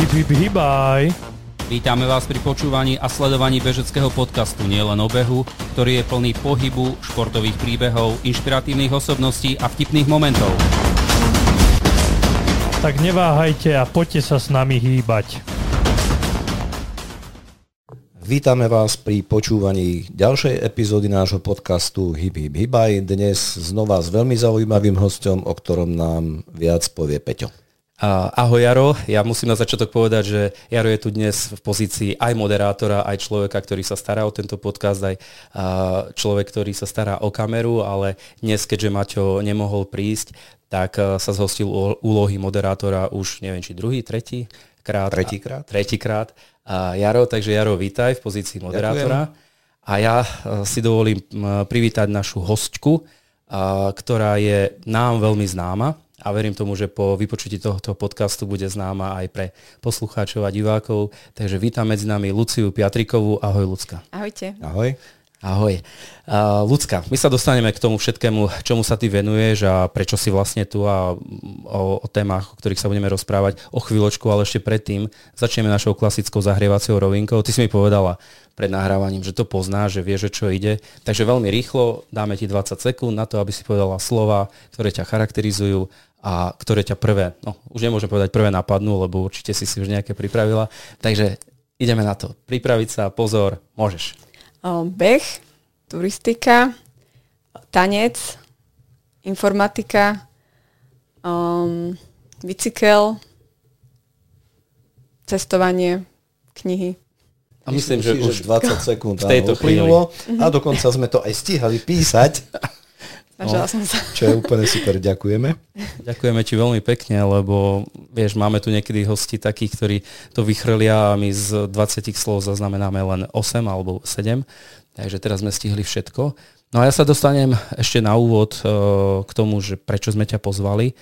Hip, hip, hibaj. Vítame vás pri počúvaní a sledovaní bežeckého podcastu Nielen o behu, ktorý je plný pohybu, športových príbehov, inšpiratívnych osobností a vtipných momentov. Tak neváhajte a poďte sa s nami hýbať. Vítame vás pri počúvaní ďalšej epizódy nášho podcastu Hip, hip, hibaj. Dnes znova s veľmi zaujímavým hosťom, o ktorom nám viac povie Peťo. Ahoj Jaro, ja musím na začiatok povedať, že Jaro je tu dnes v pozícii aj moderátora, aj človeka, ktorý sa stará o tento podcast, aj človek, ktorý sa stará o kameru, ale dnes, keďže Maťo nemohol prísť, tak sa zhostil úlohy moderátora už neviem, či tretíkrát. Jaro, takže Jaro, vítaj v pozícii moderátora. Ďakujem. A ja si dovolím privítať našu hostku, ktorá je nám veľmi známa. A verím tomu, že po vypočutí tohto podcastu bude známa aj pre poslucháčov a divákov. Takže vítam medzi nami Luciu Piatrikovú. Ahoj, Lucka. Ahojte. Ahoj. Ahoj. Lucka, my sa dostaneme k tomu všetkému, čomu sa ty venuješ a prečo si vlastne tu a o témach, o ktorých sa budeme rozprávať o chvíľočku, ale ešte predtým začneme našou klasickou zahrievacou rovinkou. Ty si mi povedala pred nahrávaním, že to poznáš, že vieš, čo ide. Takže veľmi rýchlo dáme ti 20 sekúnd na to, aby si povedala slova, ktoré ťa charakterizujú a ktoré ťa už nemôžem povedať prvé napadnú, lebo určite si už nejaké pripravila. Takže ideme na to. Pripraviť sa, pozor, môžeš. Beh, turistika, tanec, informatika, bicykel, cestovanie, knihy. A myslím, že už 20 sekúnd v tejto uplynulo a dokonca sme to aj stihali písať. Čo je úplne super, ďakujeme. Ďakujeme ti veľmi pekne, lebo vieš, máme tu niekedy hosti takých, ktorí to vychrlia a my z 20 slov zaznamenáme len 8 alebo 7, takže teraz sme stihli všetko. No a ja sa dostanem ešte na úvod k tomu, že prečo sme ťa pozvali.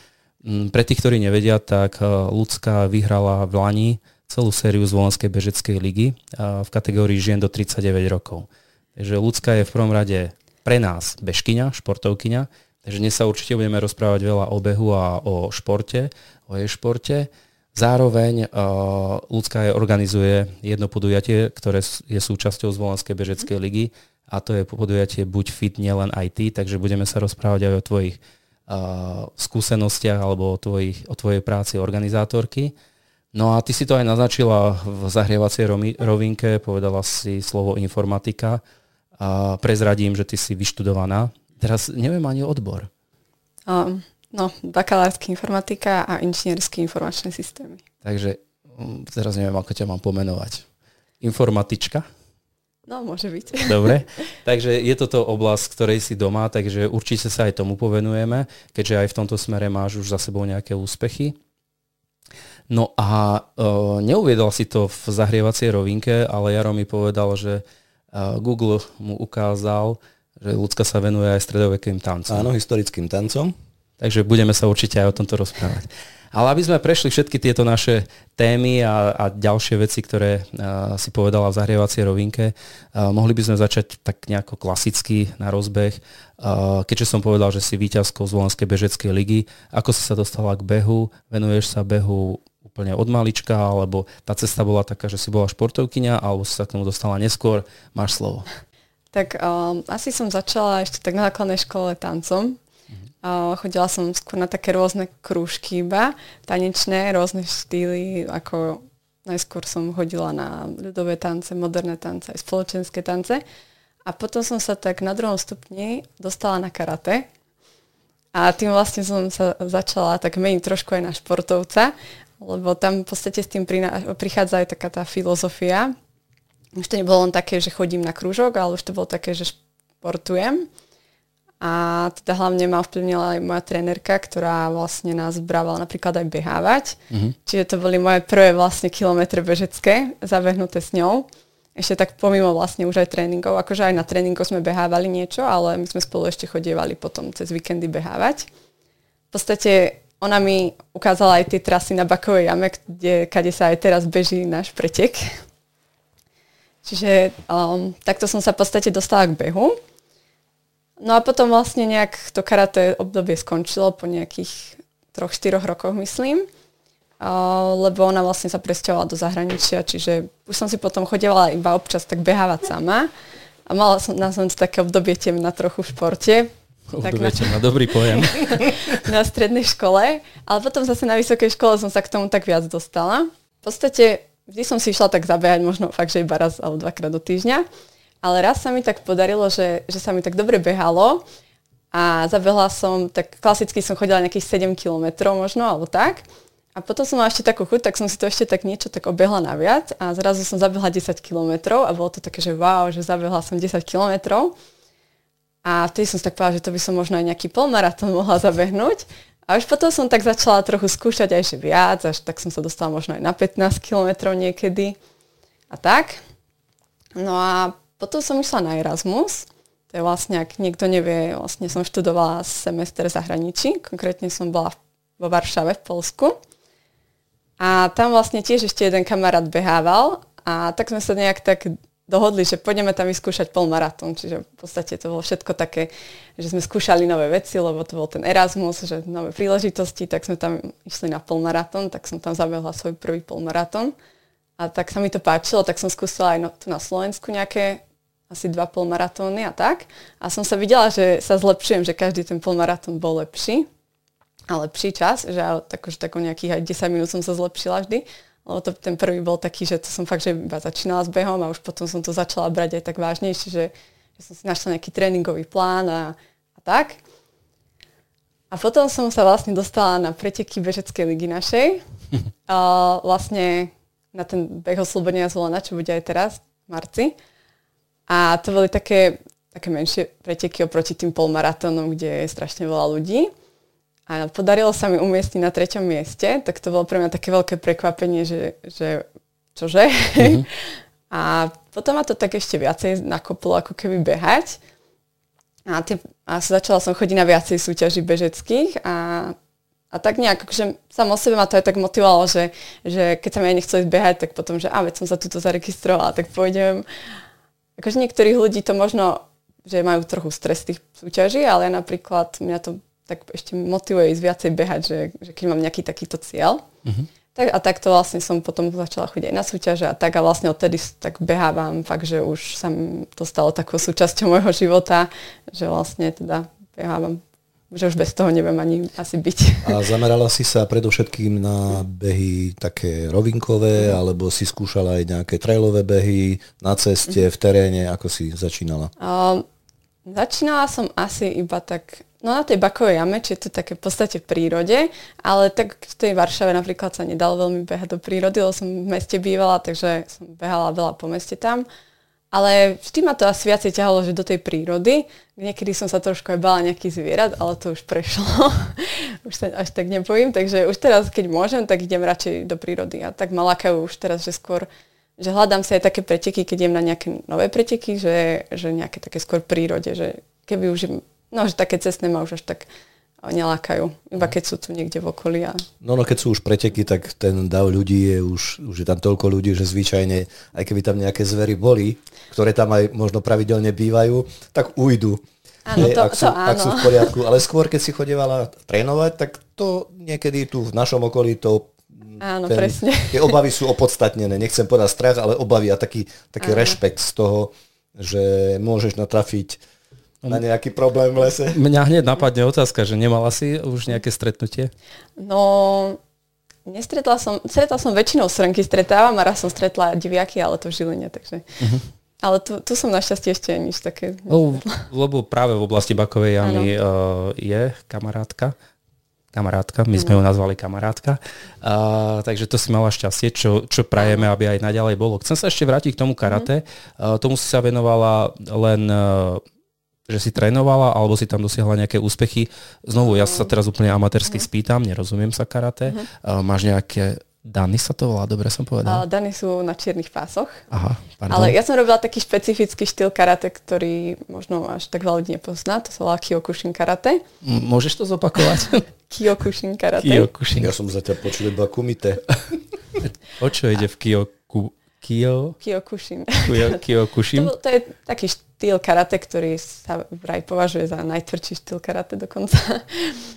Pre tých, ktorí nevedia, tak Lucka vyhrala v lani celú sériu z Volenskej bežeckej ligy v kategórii žien do 39 rokov. Takže Lucka je v prvom rade pre nás bežkyňa, športovkyňa, takže dnes sa určite budeme rozprávať veľa o behu a o športe, o jej športe. Zároveň Lucka organizuje jedno podujatie, ktoré je súčasťou z Volenskej bežeckej ligy a to je podujatie Buď fit, nielen aj ty, takže budeme sa rozprávať aj o tvojich skúsenostiach alebo o tvojej práci organizátorky. No a ty si to aj naznačila v zahrievacej rovinke, povedala si slovo informatika. A prezradím, že ty si vyštudovaná. Teraz neviem ani odbor. Bakalársky informatika a inžinierské informačné systémy. Takže teraz neviem, ako ťa mám pomenovať. Informatička? No, môže byť. Dobre. Takže je toto oblasť, ktorej si doma, takže určite sa aj tomu povenujeme, keďže aj v tomto smere máš už za sebou nejaké úspechy. No a neuviedol si to v zahrievacej rovinke, ale Jaro mi povedal, že Google mu ukázal, že Lucka sa venuje aj stredovekým tancom. Áno, historickým tancom. Takže budeme sa určite aj o tomto rozprávať. Ale aby sme prešli všetky tieto naše témy a ďalšie veci, ktoré si povedala v zahrievacej rovinke, mohli by sme začať tak nejako klasicky na rozbeh. Keďže som povedal, že si víťazkou z Volenskej bežeckej ligy, ako si sa dostala k behu? Venuješ sa behu úplne od malička, alebo tá cesta bola taká, že si bola športovkyňa, alebo si sa k tomu dostala neskôr? Máš slovo. Tak asi som začala ešte tak na základnej škole tancom. Chodila som skôr na také rôzne krúžky iba, tanečné, rôzne štýly, ako najskôr som chodila na ľudové tance, moderné tance, aj spoločenské tance. A potom som sa tak na druhom stupni dostala na karate. A tým vlastne som sa začala tak meniť trošku aj na športovca, lebo tam v podstate s tým prichádza aj taká tá filozofia. Už to nebolo len také, že chodím na krúžok, ale už to bolo také, že športujem. A teda hlavne ma ovplyvnila aj moja trénerka, ktorá vlastne nás brávala napríklad aj behávať. Mm-hmm. Čiže to boli moje prvé vlastne kilometre bežecké, zabehnuté s ňou. Ešte tak pomimo vlastne už aj tréningov. Akože aj na tréningu sme behávali niečo, ale my sme spolu ešte chodievali potom cez víkendy behávať. V podstate ona mi ukázala aj tie trasy na Bakovej jame, kade sa aj teraz beží náš pretek. Čiže takto som sa v podstate dostala k behu. No a potom vlastne nejak to karate obdobie skončilo po nejakých 3-4 rokoch, myslím. lebo ona vlastne sa presťahovala do zahraničia, čiže už som si potom chodievala iba občas tak behávať sama. A mala som na Slovensku také obdobie temna trochu v športe. Obdobie temna, dobrý pojem. Na strednej škole, ale potom zase na vysokej škole som sa k tomu tak viac dostala. V podstate vždy som si išla tak zabehať, možno fakt, že iba raz alebo dvakrát do týždňa. Ale raz sa mi tak podarilo, že sa mi tak dobre behalo a zabehla som, tak klasicky som chodila nejakých 7 kilometrov možno, alebo tak. A potom som mala ešte takú chuť, tak som si to ešte tak niečo tak obehla naviac a zrazu som zabehla 10 kilometrov a bolo to také, že wow, že zabehla som 10 kilometrov. A vtedy som si tak povedala, že to by som možno aj nejaký polmaratón mohla zabehnúť. A už potom som tak začala trochu skúšať aj že viac, až tak som sa dostala možno aj na 15 kilometrov niekedy. A tak. No a potom som išla na Erasmus. To je vlastne, ak niekto nevie, vlastne som študovala semester v zahraničí. Konkrétne som bola vo Varšave v Poľsku. A tam vlastne tiež ešte jeden kamarát behával a tak sme sa nejak tak dohodli, že pôjdeme tam vyskúšať polmaratón. Čiže v podstate to bolo všetko také, že sme skúšali nové veci, lebo to bol ten Erasmus, že nové príležitosti, tak sme tam išli na polmaratón, tak som tam zabehla svoj prvý polmaratón. A tak sa mi to páčilo, tak som skúsila aj tu na Slovensku nejaké asi 2 polmaratóny a tak. A som sa videla, že sa zlepšujem, že každý ten polmaratón bol lepší. A lepší čas, že takou nejakých aj 10 minút som sa zlepšila vždy, lebo to, ten prvý bol taký, že to som fakt, že iba začínala s behom a už potom som to začala brať aj tak vážnejšie, že som si našla nejaký tréningový plán a tak. A potom som sa vlastne dostala na preteky bežeckej ligy našej. Vlastne na ten beh oslobodenia zvolená, čo bude aj teraz v marci. A to boli také menšie preteky oproti tým polmaratónom, kde je strašne veľa ľudí. A podarilo sa mi umiestniť na 3. mieste, tak to bolo pre mňa také veľké prekvapenie, že čože? Mm-hmm. A potom ma to tak ešte viacej nakoplo, ako keby behať. A začala som chodiť na viacej súťaží bežeckých a tak nejak, že samo sebe ma to aj tak motivovalo, že keď sa mi aj nechcelo ísť behať, tak potom, že veď som sa tuto zaregistrovala, tak pôjdem. Akože niektorých ľudí to možno, že majú trochu stres tých súťaží, ale ja napríklad mňa to tak ešte motivuje ísť viacej behať, že keď mám nejaký takýto cieľ. Uh-huh. Tak to vlastne som potom začala chodiť aj na súťaže a tak a vlastne odtedy tak behávam fakt, že už sa to stalo takou súčasťou môjho života, že vlastne teda behávam, že už bez toho neviem ani asi byť. A zamerala si sa predovšetkým na behy také rovinkové, alebo si skúšala aj nejaké trailové behy na ceste, v teréne, ako si začínala? Začínala som asi iba tak na tej Bakovej jame, či je to také v podstate v prírode, ale tak v tej Varšave napríklad sa nedalo veľmi behať do prírody, lebo som v meste bývala, takže som behala veľa po meste tam. Ale vždy ma to asi viacej ťahalo, že do tej prírody. Niekedy som sa trošku aj bála nejakých zvierat, ale to už prešlo. Už sa až tak nebojím, takže už teraz, keď môžem, tak idem radšej do prírody. A tak ma lákajú už teraz, že skôr, že hľadám si aj také preteky, keď idem na nejaké nové preteky, že nejaké také skôr v prírode, že keby už... No, že také cestné ma už až tak nelákajú, iba keď sú tu niekde v okolí. No, keď sú už preteky, tak ten dav ľudí je už je tam toľko ľudí, že zvyčajne, aj keby tam nejaké zvery boli, ktoré tam aj možno pravidelne bývajú, tak ujdu. Áno, ak sú v poriadku. Ale skôr, keď si chodievala trénovať, tak to niekedy tu v našom okolí to... Áno, presne. Tie obavy sú opodstatnené. Nechcem povedať strach, ale obavy a taký rešpekt z toho, že môžeš natrafiť na nejaký problém v lese. Mňa hneď napadne otázka, že nemala si už nejaké stretnutie? No, stretla som väčšinou srnky, stretávam a raz som stretla diviaky, ale to v Žiline, takže... Uh-huh. Ale tu som našťastie ešte nič také... Lebo práve v oblasti Bakovej jamy je kamarátka, my sme ju nazvali kamarátka, takže to si mala šťastie, čo prajeme, aby aj naďalej bolo. Chcem sa ešte vrátiť k tomu karate, tomu si sa venovala len... že si trénovala, alebo si tam dosiahla nejaké úspechy. Znovu, ja sa teraz úplne amatérsky spýtam, nerozumiem sa karate. Máš nejaké... Dany sa to volá, dobre som povedala? Dany sú na čiernych pásoch. Aha, pardon. Ale ja som robila taký špecifický štýl karate, ktorý možno až tak veľa ľudí nepozná. To sa volá Kyokushin karate. Môžeš to zopakovať? Kyokushin karate. Kyokushin. Ja som zatiaľ počul iba kumite. O čo ide v Kyokushin? Kyokushin. To je taký štýl karate, ktorý sa vraj považuje za najtvrdší štýl karate dokonca.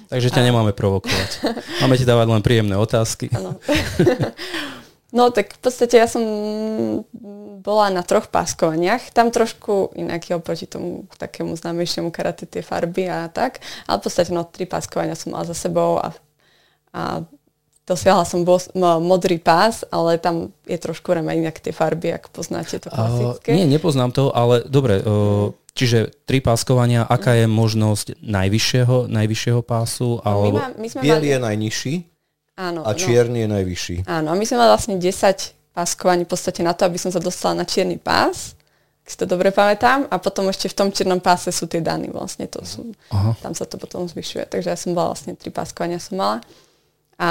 Takže ťa nemáme provokovať. Máme ti dávať len príjemné otázky. Áno. No tak v podstate ja som bola na 3 páskovaniach. Tam trošku inak je oproti tomu takému známejšiemu karate tie farby a tak. Ale v podstate 3 páskovania som mala za sebou a dosiahla som modrý pás, ale tam je trošku remeň, inak tie farby, ak poznáte to klasické. Nie, nepoznám to, ale dobre. Čiže 3 páskovania, aká je možnosť najvyššieho pásu? Alebo... Bielý je najnižší? Áno, a čierny je najvyšší. Áno, my sme mali vlastne 10 páskovaní v podstate na to, aby som sa dostala na čierny pás, ak si to dobre pamätám, a potom ešte v tom čiernom páse sú tie dany vlastne, tam sa to potom zvyšuje. Takže ja som bola vlastne 3 páskovania som mala a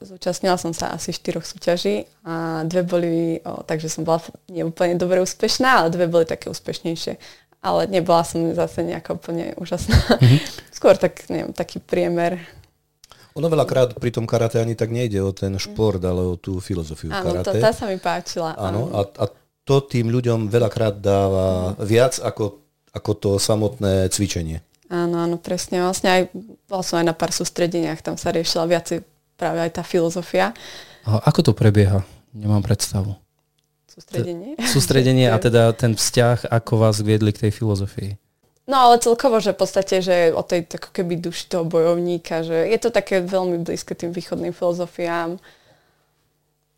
zúčastnila som sa asi 4 súťaží a 2 boli, takže som bola neúplne dobre úspešná, ale 2 boli také úspešnejšie. Ale nebola som zase nejaká úplne úžasná. Skôr tak, neviem, taký priemer. Ono veľakrát pri tom karate ani tak nejde o ten šport, ale o tú filozofiu karate. Áno, tá sa mi páčila. Áno, a to tým ľuďom veľakrát dáva viac ako to samotné cvičenie. Áno, presne. Vlastne bola som aj na pár sústredeniach, tam sa riešila viacej práve aj tá filozofia. A ako to prebieha? Nemám predstavu. Sústredenie a teda ten vzťah, ako vás viedli k tej filozofii. No ale celkovo, že v podstate, že o tej ako keby duši toho bojovníka, že je to také veľmi blízke tým východným filozofiám,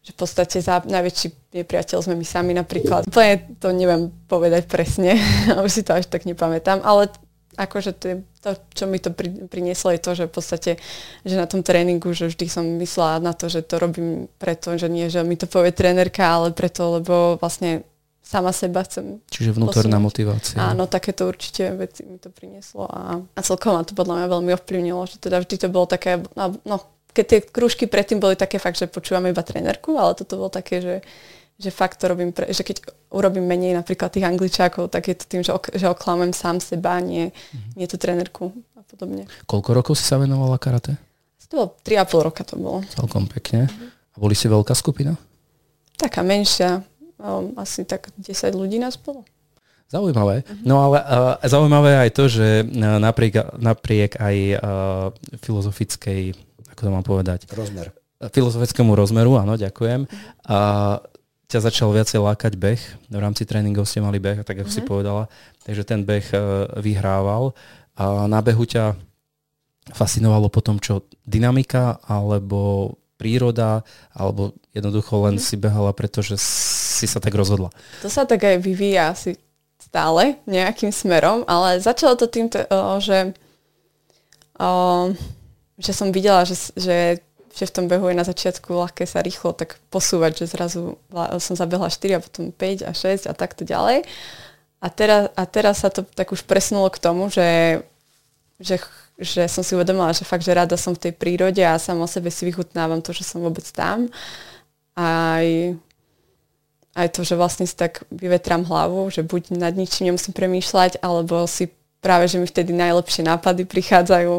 že v podstate najväčší nepriateľ sme my sami napríklad. Úplne to neviem povedať presne, už si to až tak nepamätám, ale akože to, čo mi to prinieslo je to, že v podstate, že na tom tréningu, že vždy som myslela na to, že to robím preto, že nie, že mi to povie trénerka, ale preto, lebo vlastne sama seba chcem. Čiže vnútorná motivácia. Áno, takéto určite veci mi to prinieslo a celkom ma to podľa mňa veľmi ovplyvnilo, že teda vždy to bolo také, no keď tie krúžky predtým boli také fakt, že počúvame iba trénerku, ale toto bolo také, že fakt to robím, že keď urobím menej napríklad tých angličákov, tak je to tým, že oklamujem sám seba, nie tú trénerku a podobne. Koľko rokov si sa venovala karate? To bolo 3,5 roka to bolo. Celkom pekne. A boli ste veľká skupina? Taká menšia. Asi tak 10 ľudí nás bolo. Zaujímavé. No ale zaujímavé aj to, že napriek aj filozofickej, ako to mám povedať? Rozmer. Filozofickému rozmeru, áno, ďakujem. Ťa začal viacej lákať beh. V rámci tréningov ste mali beh, tak ako si povedala. Takže ten beh vyhrával. A na behu ťa fascinovalo potom čo? Dynamika alebo príroda, alebo jednoducho len si behala, pretože si sa tak rozhodla. To sa tak aj vyvíja asi stále nejakým smerom, ale začalo to tým, že som videla, že v tom behu je na začiatku ľahké sa rýchlo tak posúvať, že zrazu som zabehla 4 a potom 5 a 6 a takto ďalej. A teraz sa to tak už presunulo k tomu, že som si uvedomila, že fakt, že rada som v tej prírode a sama o sebe si vychutnávam to, že som vôbec tam. Aj to, že vlastne si tak vyvetrám hlavu, že buď nad ničím nemusím premýšľať, alebo si práve, že mi vtedy najlepšie nápady prichádzajú.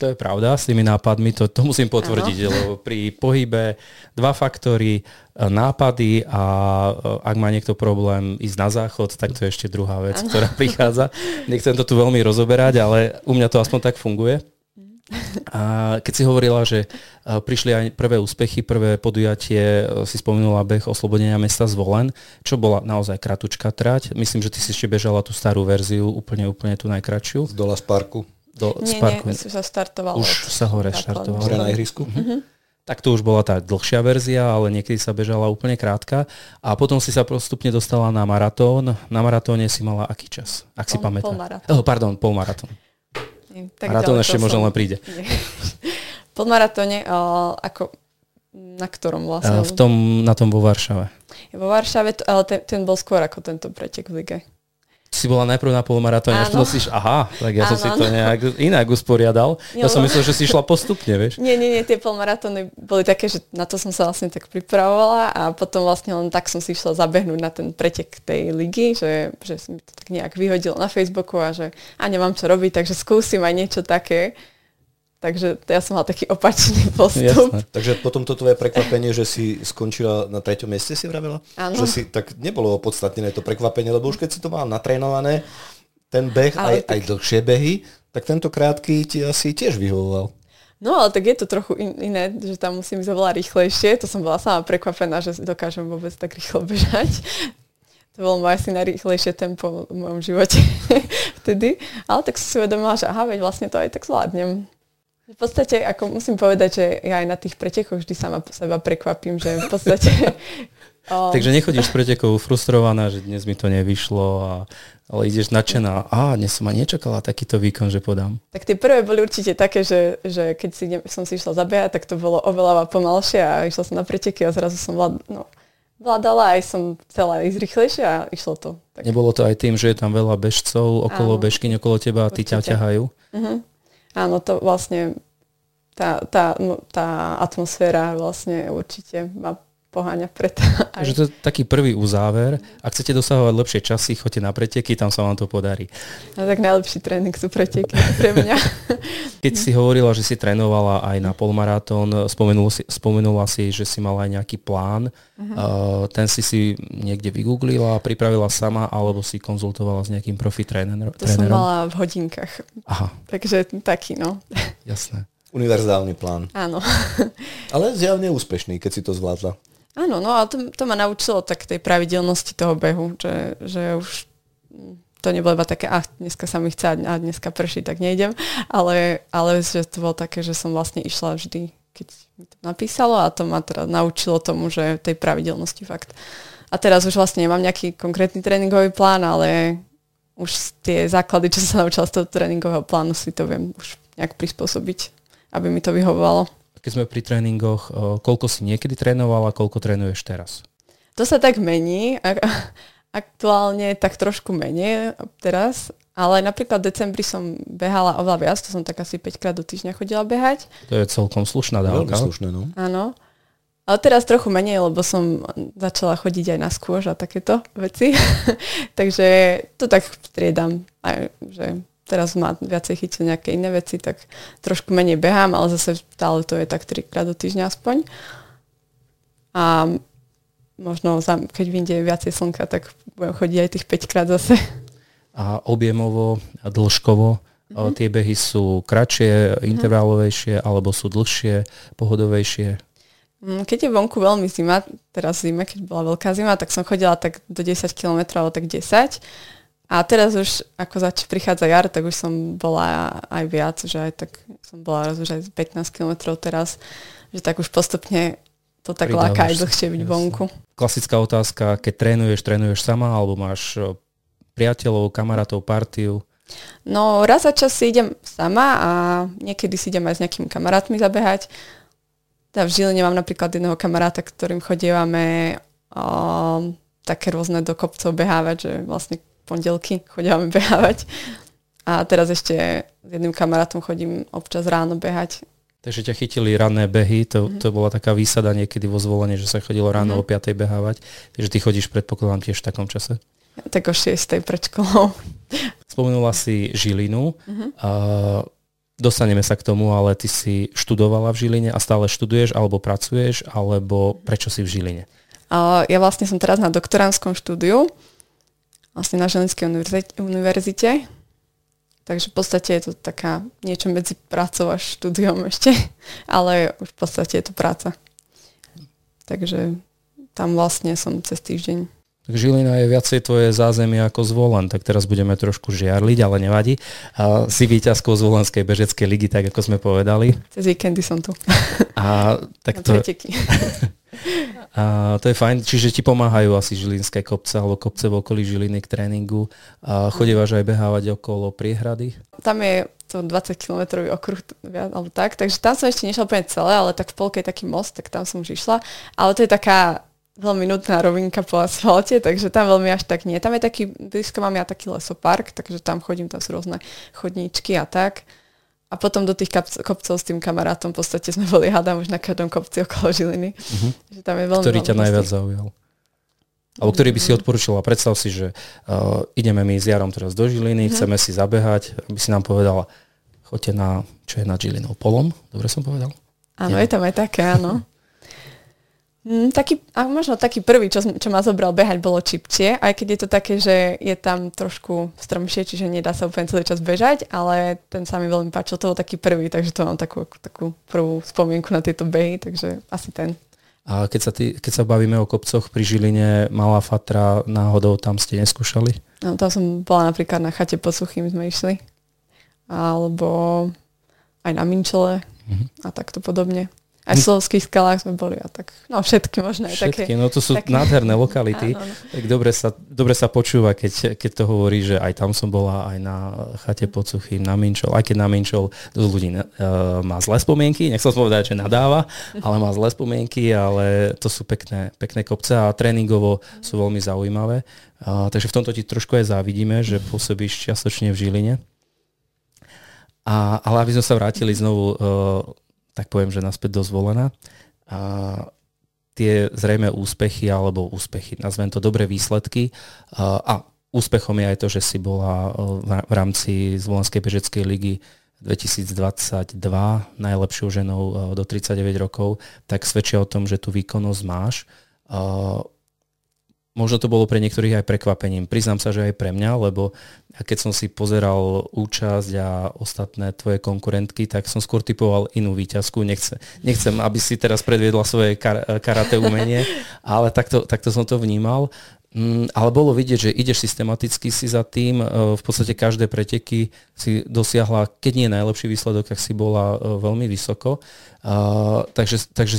To je pravda, s tými nápadmi, to musím potvrdiť, lebo pri pohybe 2 faktory, nápady a ak má niekto problém ísť na záchod, tak to je ešte druhá vec, ktorá prichádza. Nechcem to tu veľmi rozoberať, ale u mňa to aspoň tak funguje. A keď si hovorila, že prišli aj prvé úspechy, prvé podujatie, si spomenula beh Oslobodenia mesta Zvolen, čo bola naozaj kratučká trať. Myslím, že ty si ešte bežala tú starú verziu, úplne tú najkratšiu. Z dola z parku. Myslím, sa štartovalo. Už sa hore štartovalo. Hore na ihrisku. Tak to už bola tá dlhšia verzia, ale niekedy sa bežala úplne krátka. A potom si sa postupne dostala na maratón. Na maratóne si mala aký čas? Ak si pamätáš. Polmaratón. Maratón ešte možno len príde. Polmaratóne, ako na ktorom vlastne? Na tom vo Varšave. Vo Varšave, ale ten bol skôr ako tento pretek v lige. Si bola najprv na polmaratóne, až musíš, tak ja som si to nejak inak usporiadal. Ja som myslel, že si išla postupne, vieš. Nie, tie polmaratóny boli také, že na to som sa vlastne tak pripravovala a potom vlastne len tak som si išla zabehnúť na ten pretek tej ligy, že som to tak nejak vyhodila na Facebooku a že nemám čo robiť, takže skúsim aj niečo také. Takže ja som mala taký opačný postup. Jasne. Takže potom to tvoje prekvapenie, že si skončila na 3. mieste, si vravela? Áno. Že si, tak nebolo opodstatnené to prekvapenie, lebo už keď si to mala natrénované, ten beh, aj dlhšie behy, tak tento krátky ti asi tiež vyhovoval. No ale tak je to trochu iné, že tam musím ísť oveľa rýchlejšie. To som bola sama prekvapená, že dokážem vôbec tak rýchlo bežať. To bolo moje asi najrýchlejšie tempo v mojom živote vtedy. Ale tak som si uvedomila, že aha, veď vlastne to aj tak zvládnem. V podstate, ako musím povedať, že ja aj na tých pretekoch vždy sama po seba prekvapím, že v podstate... Takže nechodíš z pretekov frustrovaná, že dnes mi to nevyšlo, ale ideš nadšená. Dnes som ma nečakala takýto výkon, že podám. Tak tie prvé boli určite také, že keď som si išla zabehať, tak to bolo oveľa pomalšie a išla som na preteky a zrazu som vládala, aj som chcela ísť rýchlejšie a išlo to. Tak. Nebolo to aj tým, že je tam veľa bežcov okolo, bežkyň okolo teba a ty ťa ťahajú? Uh-huh. Áno, to vlastne tá atmosféra vlastne určite ma poháňa preto. Takže to je taký prvý uzáver. Ak chcete dosahovať lepšie časy, choďte na preteky, tam sa vám to podarí. No tak najlepší tréning sú preteky pre mňa. Keď si hovorila, že si trénovala aj na polmaratón, spomenula si, že si mala aj nejaký plán. Uh-huh. Ten si niekde vygooglila, pripravila sama, alebo si konzultovala s nejakým profi trénerom? To som mala v hodinkách. Aha. Takže taký, no. Jasné. Univerzálny plán. Áno. Ale zjavne úspešný, keď si to zvládla. Áno, no a to ma naučilo tak tej pravidelnosti toho behu, že už to nebolo iba také, dneska sa mi chce a dneska prší, tak nejdem, ale že to bolo také, že som vlastne išla vždy, keď mi to napísalo a to ma teda naučilo tomu, že tej pravidelnosti fakt. A teraz už vlastne nemám nejaký konkrétny tréningový plán, ale už tie základy, čo som sa naučila z toho tréningového plánu, si to viem už nejak prispôsobiť, aby mi to vyhovovalo. Keď sme pri tréningoch, koľko si niekedy trénovala, koľko trénuješ teraz? To sa tak mení, aktuálne tak trošku menej teraz, ale napríklad v decembri som behala oveľa viac, to som tak asi 5-krát do týždňa chodila behať. To je celkom slušná dávka. Veľmi slušné, no. Áno, ale teraz trochu menej, lebo som začala chodiť aj na skôž a takéto veci, takže to tak striedam, že... Teraz ma viacej chytil nejaké iné veci, tak trošku menej behám, ale zase stále to je tak 3-krát do týždňa aspoň. A možno keď vyjde viacej slnka, tak budem chodiť aj tých 5-krát zase. A objemovo, dĺžkovo, tie behy sú kratšie, intervalovejšie, alebo sú dlhšie, pohodovejšie? Keď je vonku veľmi zima, teraz zime, keď bola veľká zima, tak som chodila tak do 10 km, alebo tak 10 A teraz už, ako prichádza jar, tak už som bola aj viac, že aj tak som bola raz už aj 15 kilometrov teraz, že tak už postupne to tak láka aj dlhšie byť vonku. Klasická otázka, keď trénuješ sama, alebo máš priateľov, kamarátov, partiu? No raz za čas si idem sama a niekedy si idem aj s nejakými kamarátmi zabehať. V Žiline mám napríklad jedného kamaráta, ktorým chodievame také rôzne do kopcov behávať, že vlastne pondelky chodíme behávať a teraz ešte s jedným kamarátom chodím občas ráno behať. Takže ťa chytili ranné behy, to bola taká výsada niekedy vo Zvolene, že sa chodilo ráno o 5:00 behávať, takže ty chodíš predpokladám tiež v takom čase? Ja, tak o 6:00 pred školou. Spomenula si Žilinu, dostaneme sa k tomu, ale ty si študovala v Žiline a stále študuješ alebo pracuješ, alebo prečo si v Žiline? Ja vlastne som teraz na doktorandskom štúdiu, vlastne na Žilinskej univerzite. Takže v podstate je to taká niečo medzi prácou a štúdiom ešte, ale už v podstate je to práca. Takže tam vlastne som cez týždeň. Tak Žilina je viacej tvoje zázemie ako Zvolen, tak teraz budeme trošku žiarliť, ale nevadí. Si víťazkou Zvolenskej bežeckej ligy, tak ako sme povedali. Cez víkendy som tu. A to je fajn, čiže ti pomáhajú asi žilinské kopce alebo kopce v okolí Žiliny k tréningu. Chodívaš aj behávať okolo priehrady? Tam je to 20-kilometrový okruh alebo tak, takže tam som ešte nešla úplne celé, ale tak v polke je taký most, tak tam som už išla. Ale to je taká veľmi nutná rovinka po asfalte, takže tam veľmi až tak nie. Tam je taký, blízko mám ja taký lesopark, takže tam chodím, tam sú rôzne chodníčky a tak. A potom do tých kopcov s tým kamarátom v podstate sme boli, hádam, už na každom kopci okolo Žiliny. Že tam je veľmi, ktorý ťa najviac zaujal? Alebo ktorý by si odporúčila? Predstav si, že ideme my s Jarom teraz do Žiliny, chceme si zabehať, aby si nám povedala, choďte na čo je nad Žilinou polom. Dobre som povedal? Áno, je tam aj také, áno. Taký prvý, čo ma zobral behať, bolo Čipčie, aj keď je to také, že je tam trošku strmšie, čiže nedá sa úplne celý čas bežať, ale ten sa mi veľmi páčil, to bol taký prvý, takže to mám takú prvú spomienku na tieto behy, takže asi ten. A keď sa bavíme o kopcoch pri Žiline, Malá Fatra, náhodou tam ste neskúšali? No, tam som bola napríklad na Chate pod Suchým, sme išli, alebo aj na Minčele a takto podobne. Aj v Slovských skalách sme boli a tak. No všetky možné. Všetky, také, no to sú také nádherné lokality. Áno. Tak dobre sa počúva, keď to hovorí, že aj tam som bola, aj na Chate pod Suchým, na Minčol. Aj keď na Minčol dosť ľudí má zlé spomienky. Nechcem povedať, že nadáva, ale má zlé spomienky, ale to sú pekné kopce a tréningovo sú veľmi zaujímavé. Takže v tomto ti trošku aj závidíme, že pôsobíš čiastočne v Žiline. Ale aby sme sa vrátili znovu tak poviem, že naspäť dozvolená. A tie zrejme úspechy, nazvem to dobré výsledky. A úspechom je aj to, že si bola v rámci Zvolenskej bežeckej ligy 2022 najlepšou ženou do 39 rokov, tak svedčia o tom, že tú výkonnosť máš. Možno to bolo pre niektorých aj prekvapením. Priznám sa, že aj pre mňa, lebo keď som si pozeral účasť a ostatné tvoje konkurentky, tak som skôr typoval inú víťazku. Nechcem, aby si teraz predviedla svoje karate umenie, ale takto som to vnímal. Ale bolo vidieť, že ideš systematicky si za tým. V podstate každé preteky si dosiahla, keď nie najlepší výsledok, tak si bola veľmi vysoko. Takže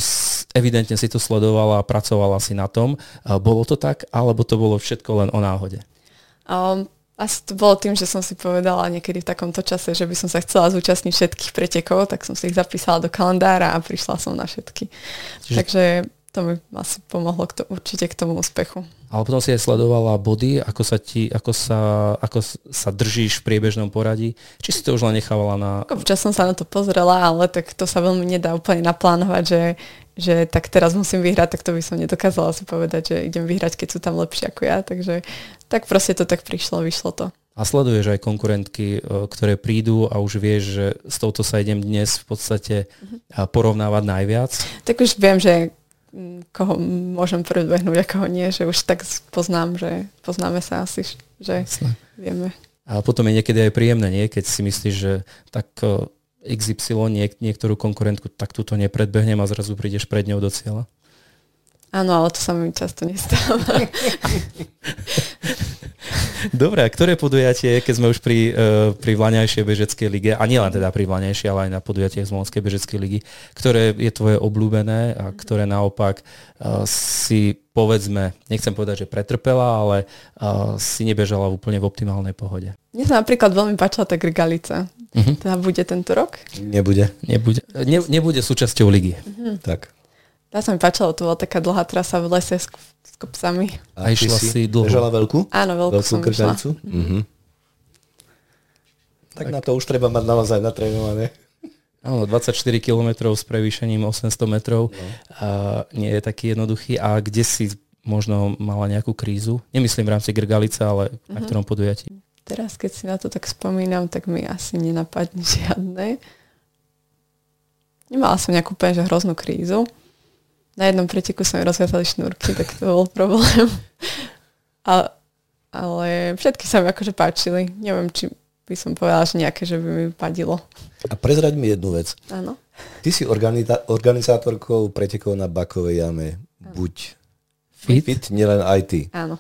evidentne si to sledovala a pracovala si na tom. Bolo to tak, alebo to bolo všetko len o náhode? Asi to bolo tým, že som si povedala niekedy v takomto čase, že by som sa chcela zúčastniť všetkých pretekov, tak som si ich zapísala do kalendára a prišla som na všetky. Čiže... Takže to mi asi pomohlo určite k tomu úspechu. Ale potom si aj sledovala body, ako sa držíš v priebežnom poradí. Či si to už len nechávala na... Občas som sa na to pozrela, ale tak to sa veľmi nedá úplne naplánovať, že tak teraz musím vyhrať, tak to by som nedokázala si povedať, že idem vyhrať, keď sú tam lepšie ako ja. Takže tak proste to tak prišlo, vyšlo to. A sleduješ aj konkurentky, ktoré prídu a už vieš, že s touto sa idem dnes v podstate porovnávať najviac? Tak už viem, že koho môžem predbehnúť a koho nie, že už tak poznám, že poznáme sa asi, že jasne vieme. A potom je niekedy aj príjemné, nie? Keď si myslíš, že tak XY niektorú konkurentku, tak túto nepredbehnem a zrazu prídeš pred ňou do cieľa? Áno, ale to sa mi často nestáva. Dobre, a ktoré podujatie, keď sme už pri vlaňajšej bežeckej lige, a nielen teda pri vlaňajšej, ale aj na podujatiach z Zvolenskej bežeckej ligy, ktoré je tvoje obľúbené a ktoré naopak si, povedzme, nechcem povedať, že pretrpela, ale si nebežala úplne v optimálnej pohode? Mne sa napríklad veľmi páčila tá Grgalica. Tá bude tento rok? Nebude. Nebude súčasťou ligy. Tak. Tá sa mi páčila, to bola taká dlhá trasa v lese s kopcami. A išla si dlho? Bežala veľkú? Áno, veľkú som Grgalicu išla. Tak na to už treba mať naozaj natrénované. Áno, 24 km s prevýšením 800 metrov. No. Nie je taký jednoduchý. A kde si možno mala nejakú krízu? Nemyslím v rámci Grgalice, ale na ktorom podujatí? Teraz, keď si na to tak spomínam, tak mi asi nenapadne žiadne. Nemala som nejakú úplne hroznú krízu. Na jednom preteku sa mi rozkázali šnúrky, tak to bol problém. Ale všetky sa mi akože páčili. Neviem, či by som povedala, že nejaké, že by mi padilo. A prezraď mi jednu vec. Áno. Ty si organizátorkou pretekov na Bakovej jame. Áno. Buď fit, nielen aj ty. Áno.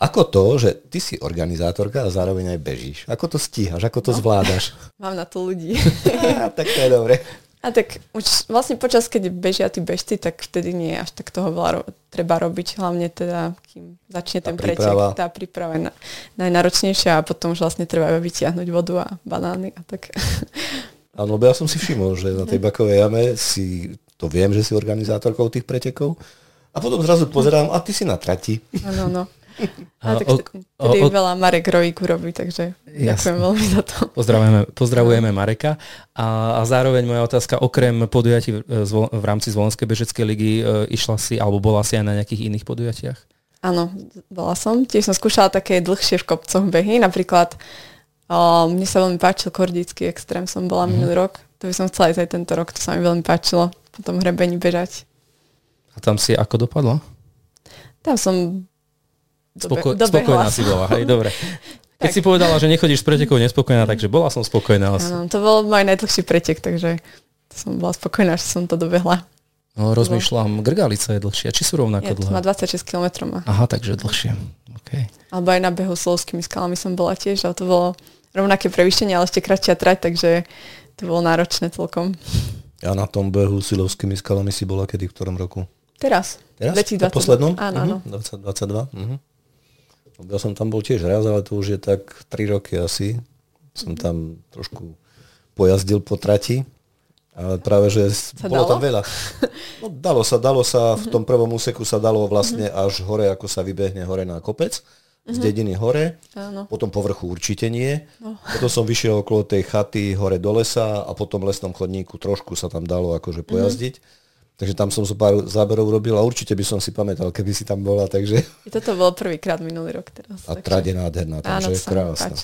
Ako to, že ty si organizátorka a zároveň aj bežíš? Ako to stíhaš? Ako to zvládaš? Mám na to ľudí. Tak to je dobre. A tak už vlastne počas, keď bežia tí bežci, tak vtedy nie je až tak toho treba robiť, hlavne teda, kým začne ten pretek, tá príprava je najnáročnejšia a potom už vlastne treba vytiahnuť vodu a banány a tak. Áno, lebo ja som si všimol, že na tej Bakovej jame si, to viem, že si organizátorkou tých pretekov a potom zrazu pozerám a ty si na trati. Áno, no. Tedy veľa Marek Rojík urobí, takže ďakujem veľmi za to. Pozdravujeme Mareka. A zároveň moja otázka, okrem podujatí v rámci Zvolenskej bežeckej ligy, išla si, alebo bola si aj na nejakých iných podujatiach? Áno, bola som. Tiež som skúšala také dlhšie v kopcoch behy, napríklad Mne sa veľmi páčil Kordický extrém, som bola minulý rok. To by som chcela ísť aj tento rok, to sa mi veľmi páčilo. Po tom hrebení bežať. A tam si ako dopadla? Tam som spokojná si bola, hej, dobre. Keď si povedala, že nechodíš z pretekov nespokojná, takže bola som spokojná. Áno, to bol môj najdlhší pretek, takže som bola spokojná, že som to dobehla. No, rozmýšľam, Grgalica je dlhšia. Či sú rovnako dlhé? Má 26 km. Aha, takže dlhšie. Okay. Alebo aj na behu Slovskými skalami som bola tiež, ale to bolo rovnaké prevýšenie, ale ešte kratšia trať, takže to bolo náročné celkom. A na tom behu Silovskými skalami si bola kedy, v ktorom roku? Teraz? V poslednom? Áno. 2022? Uh-huh. Ja som tam bol tiež raz, ale to už je tak 3 roky asi. Som tam trošku pojazdil po trati. Ale práve, že bolo tam veľa. No, dalo sa, v tom prvom úseku sa dalo vlastne až hore, ako sa vybehne hore na kopec, z dediny hore, potom po vrchu určite nie. No. Potom som vyšiel okolo tej chaty hore do lesa a potom v lesnom chodníku trošku sa tam dalo akože pojazdiť. Takže tam som so pár záberov robil a určite by som si pamätal, keby si tam bola. Takže... Toto bol prvýkrát minulý rok teraz. A trať je nádherná, takže je krásna.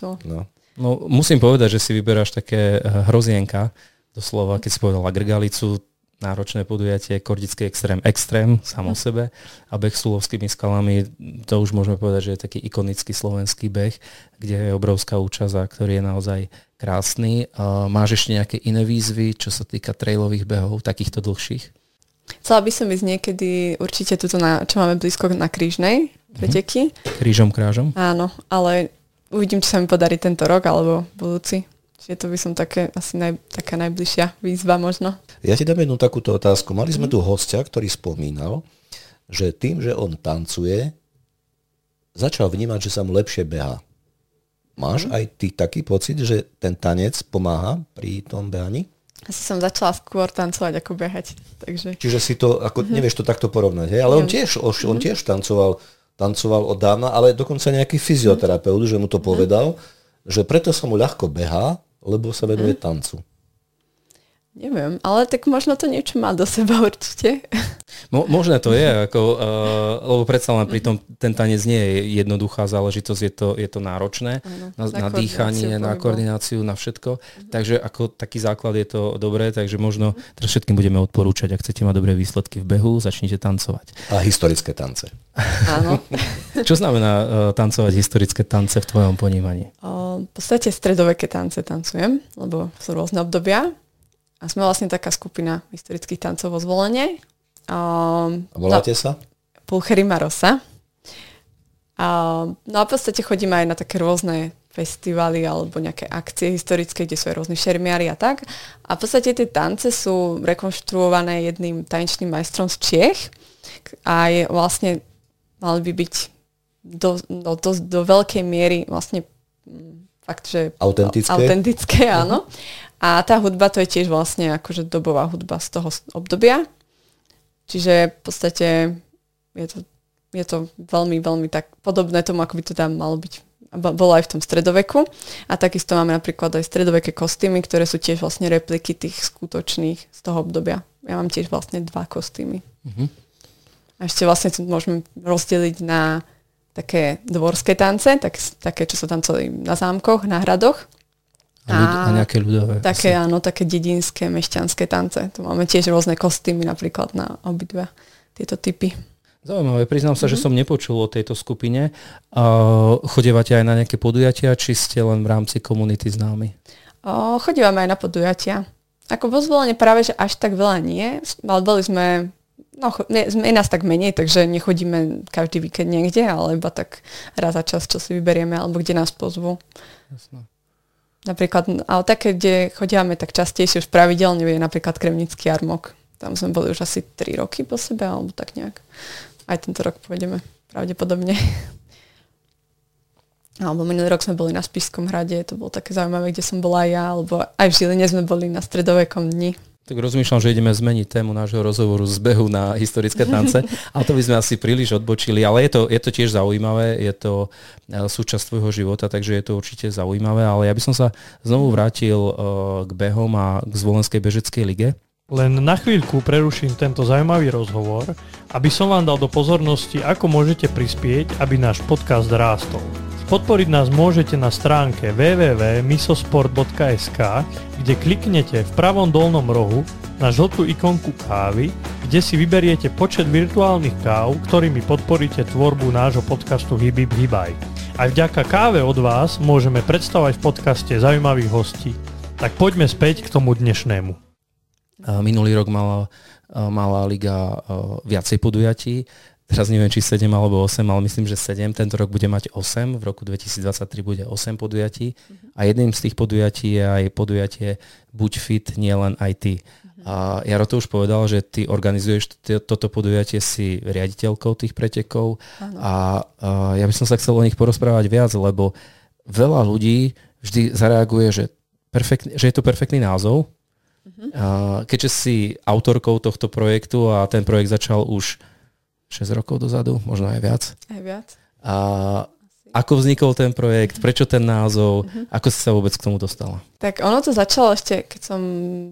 No, musím povedať, že si vyberáš také hrozienka, doslova, keď si povedala Grgalicu, náročné podujatie, Kordický extrém, sám o sebe, a beh Sulovskými skalami, to už môžeme povedať, že je taký ikonický slovenský beh, kde je obrovská účasť a ktorý je naozaj krásny. Máš ešte nejaké iné výzvy, čo sa týka trailových behov, takýchto dlhších? Chcela by som ísť niekedy určite tuto, čo máme blízko, na Krížnej preteky. Krížom krážom? Áno, ale uvidím, či sa mi podarí tento rok alebo budúci. Čiže to by som taká najbližšia výzva možno. Ja ti dám jednu takúto otázku. Mali sme tu hostia, ktorý spomínal, že tým, že on tancuje, začal vnímať, že sa mu lepšie behá. Máš aj ty taký pocit, že ten tanec pomáha pri tom behaní? Asi som začala skôr tancovať ako behať. Takže... Čiže si to, ako nevieš to takto porovnať. Hej? Ale on tiež tancoval od dávna, ale dokonca nejaký fyzioterapeut, že mu to povedal, že preto sa mu ľahko behá, lebo sa veduje tancu. Neviem, ale tak možno to niečo má do seba určite. Možno to je, lebo predsa len pri tom ten tanec nie je jednoduchá záležitosť, je to náročné na dýchanie, na koordináciu, na všetko. Takže ako taký základ je to dobré, takže možno teraz všetkým budeme odporúčať, ak chcete mať dobré výsledky v behu, začnite tancovať. A historické tance. Áno. Čo znamená tancovať historické tance v tvojom ponímaní? V podstate stredoveké tance tancujem, lebo sú rôzne obdobia. A sme vlastne taká skupina historických tancov vo Zvolenie. A voláte sa? Pulcherima Rosa. No a v podstate chodíme aj na také rôzne festivaly alebo nejaké akcie historické, kde sú aj rôzni šermiari a tak. A v podstate tie tance sú rekonštruované jedným tanečným majstrom z Čiech. A je vlastne, mali by byť do veľkej miery vlastne fakt, že autentické, áno. A tá hudba, to je tiež vlastne akože dobová hudba z toho obdobia. Čiže v podstate je to veľmi, veľmi tak podobné tomu, ako by to tam malo byť. Bolo aj v tom stredoveku. A takisto máme napríklad aj stredoveké kostýmy, ktoré sú tiež vlastne repliky tých skutočných z toho obdobia. Ja mám tiež vlastne 2 kostýmy. A ešte vlastne môžeme rozdeliť na také dvorské tance, také, čo sa tancovali na zámkoch, na hradoch. A nejaké ľudové. Také, áno, také dedinské, mešťanské tance. Tu máme tiež rôzne kostýmy napríklad na obidva tieto typy. Zaujímavé. Priznám sa, že som nepočul o tejto skupine. Chodívate aj na nejaké podujatia, či ste len v rámci komunity známi? Chodívame aj na podujatia. Ako vo Zvolenie práve, že až tak veľa nie. Boli sme... je nás tak menej, takže nechodíme každý víkend niekde, ale iba tak raz za čas, čo si vyberieme, alebo kde nás pozvú. Jasné. Napríklad, ale také, kde chodíme tak častejšie už pravidelne, je napríklad Kremnický jarmok. Tam sme boli už asi 3 roky po sebe, alebo tak nejak. Aj tento rok pôjdeme pravdepodobne. Alebo minulý rok sme boli na Spišskom hrade, to bolo také zaujímavé, kde som bola ja, alebo aj v Žiline sme boli na stredovekom dni. Tak rozmýšľam, že ideme zmeniť tému nášho rozhovoru z behu na historické tance, ale to by sme asi príliš odbočili, ale je to tiež zaujímavé, je to súčasť tvojho života, takže je to určite zaujímavé, ale ja by som sa znovu vrátil k behom a k Zvolenskej bežeckej lige. Len na chvíľku preruším tento zaujímavý rozhovor, aby som vám dal do pozornosti, ako môžete prispieť, aby náš podcast rástol. Podporiť nás môžete na stránke www.misosport.sk, kde kliknete v pravom dolnom rohu na žltú ikonku kávy, kde si vyberiete počet virtuálnych káv, ktorými podporíte tvorbu nášho podcastu Hibib Hibaj. Aj vďaka káve od vás môžeme predstavovať v podcaste zaujímavých hostí. Tak poďme späť k tomu dnešnému. Minulý rok mala liga viacej podujatí. Teraz neviem, či 7 alebo 8, ale myslím, že 7. Tento rok bude mať 8. V roku 2023 bude 8 podujatí. A jedným z tých podujatí je aj podujatie Buď fit, nielen aj ty. A Jaro to už povedal, že ty organizuješ toto podujatie, si riaditeľkou tých pretekov a ja by som sa chcel o nich porozprávať viac, lebo veľa ľudí vždy zareaguje, že je to perfektný názov. Keďže si autorkou tohto projektu a ten projekt začal už 6 rokov dozadu, možno aj viac. A ako vznikol ten projekt, prečo ten názov, ako si sa vôbec k tomu dostala? Tak ono to začalo ešte, keď som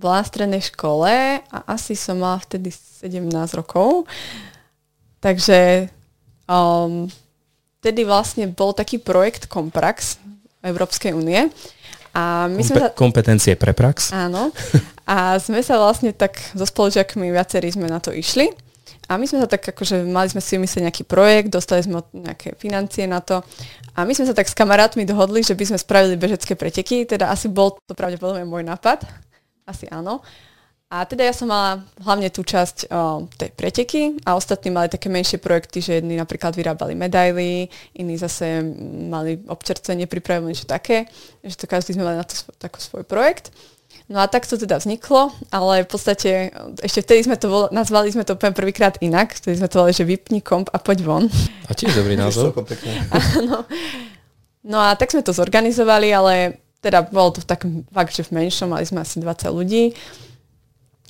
bola v strednej škole a asi som mala vtedy 17 rokov. Takže vtedy vlastne bol taký projekt Komprax Európskej únie. A my sme kompetencie pre prax. Áno. A sme sa vlastne tak so spolužiakmi viacerí sme na to išli. A my sme sa tak akože, mali sme si vymyslieť nejaký projekt, dostali sme nejaké financie na to a my sme sa tak s kamarátmi dohodli, že by sme spravili bežecké preteky, teda asi bol to pravdepodobne môj nápad, asi áno. A teda ja som mala hlavne tú časť tej preteky a ostatní mali také menšie projekty, že jedni napríklad vyrábali medaily, iní zase mali občercenie, pripravili niečo také, že to každý sme mali na to taký svoj projekt. No a tak to teda vzniklo, ale v podstate ešte vtedy sme to nazvali sme to prvýkrát inak, vtedy sme to volali, že vypni komp a poď von. A tiež dobrý názov. Áno. No a tak sme to zorganizovali, ale teda bolo to tak fakt, že v menšom, mali sme asi 20 ľudí,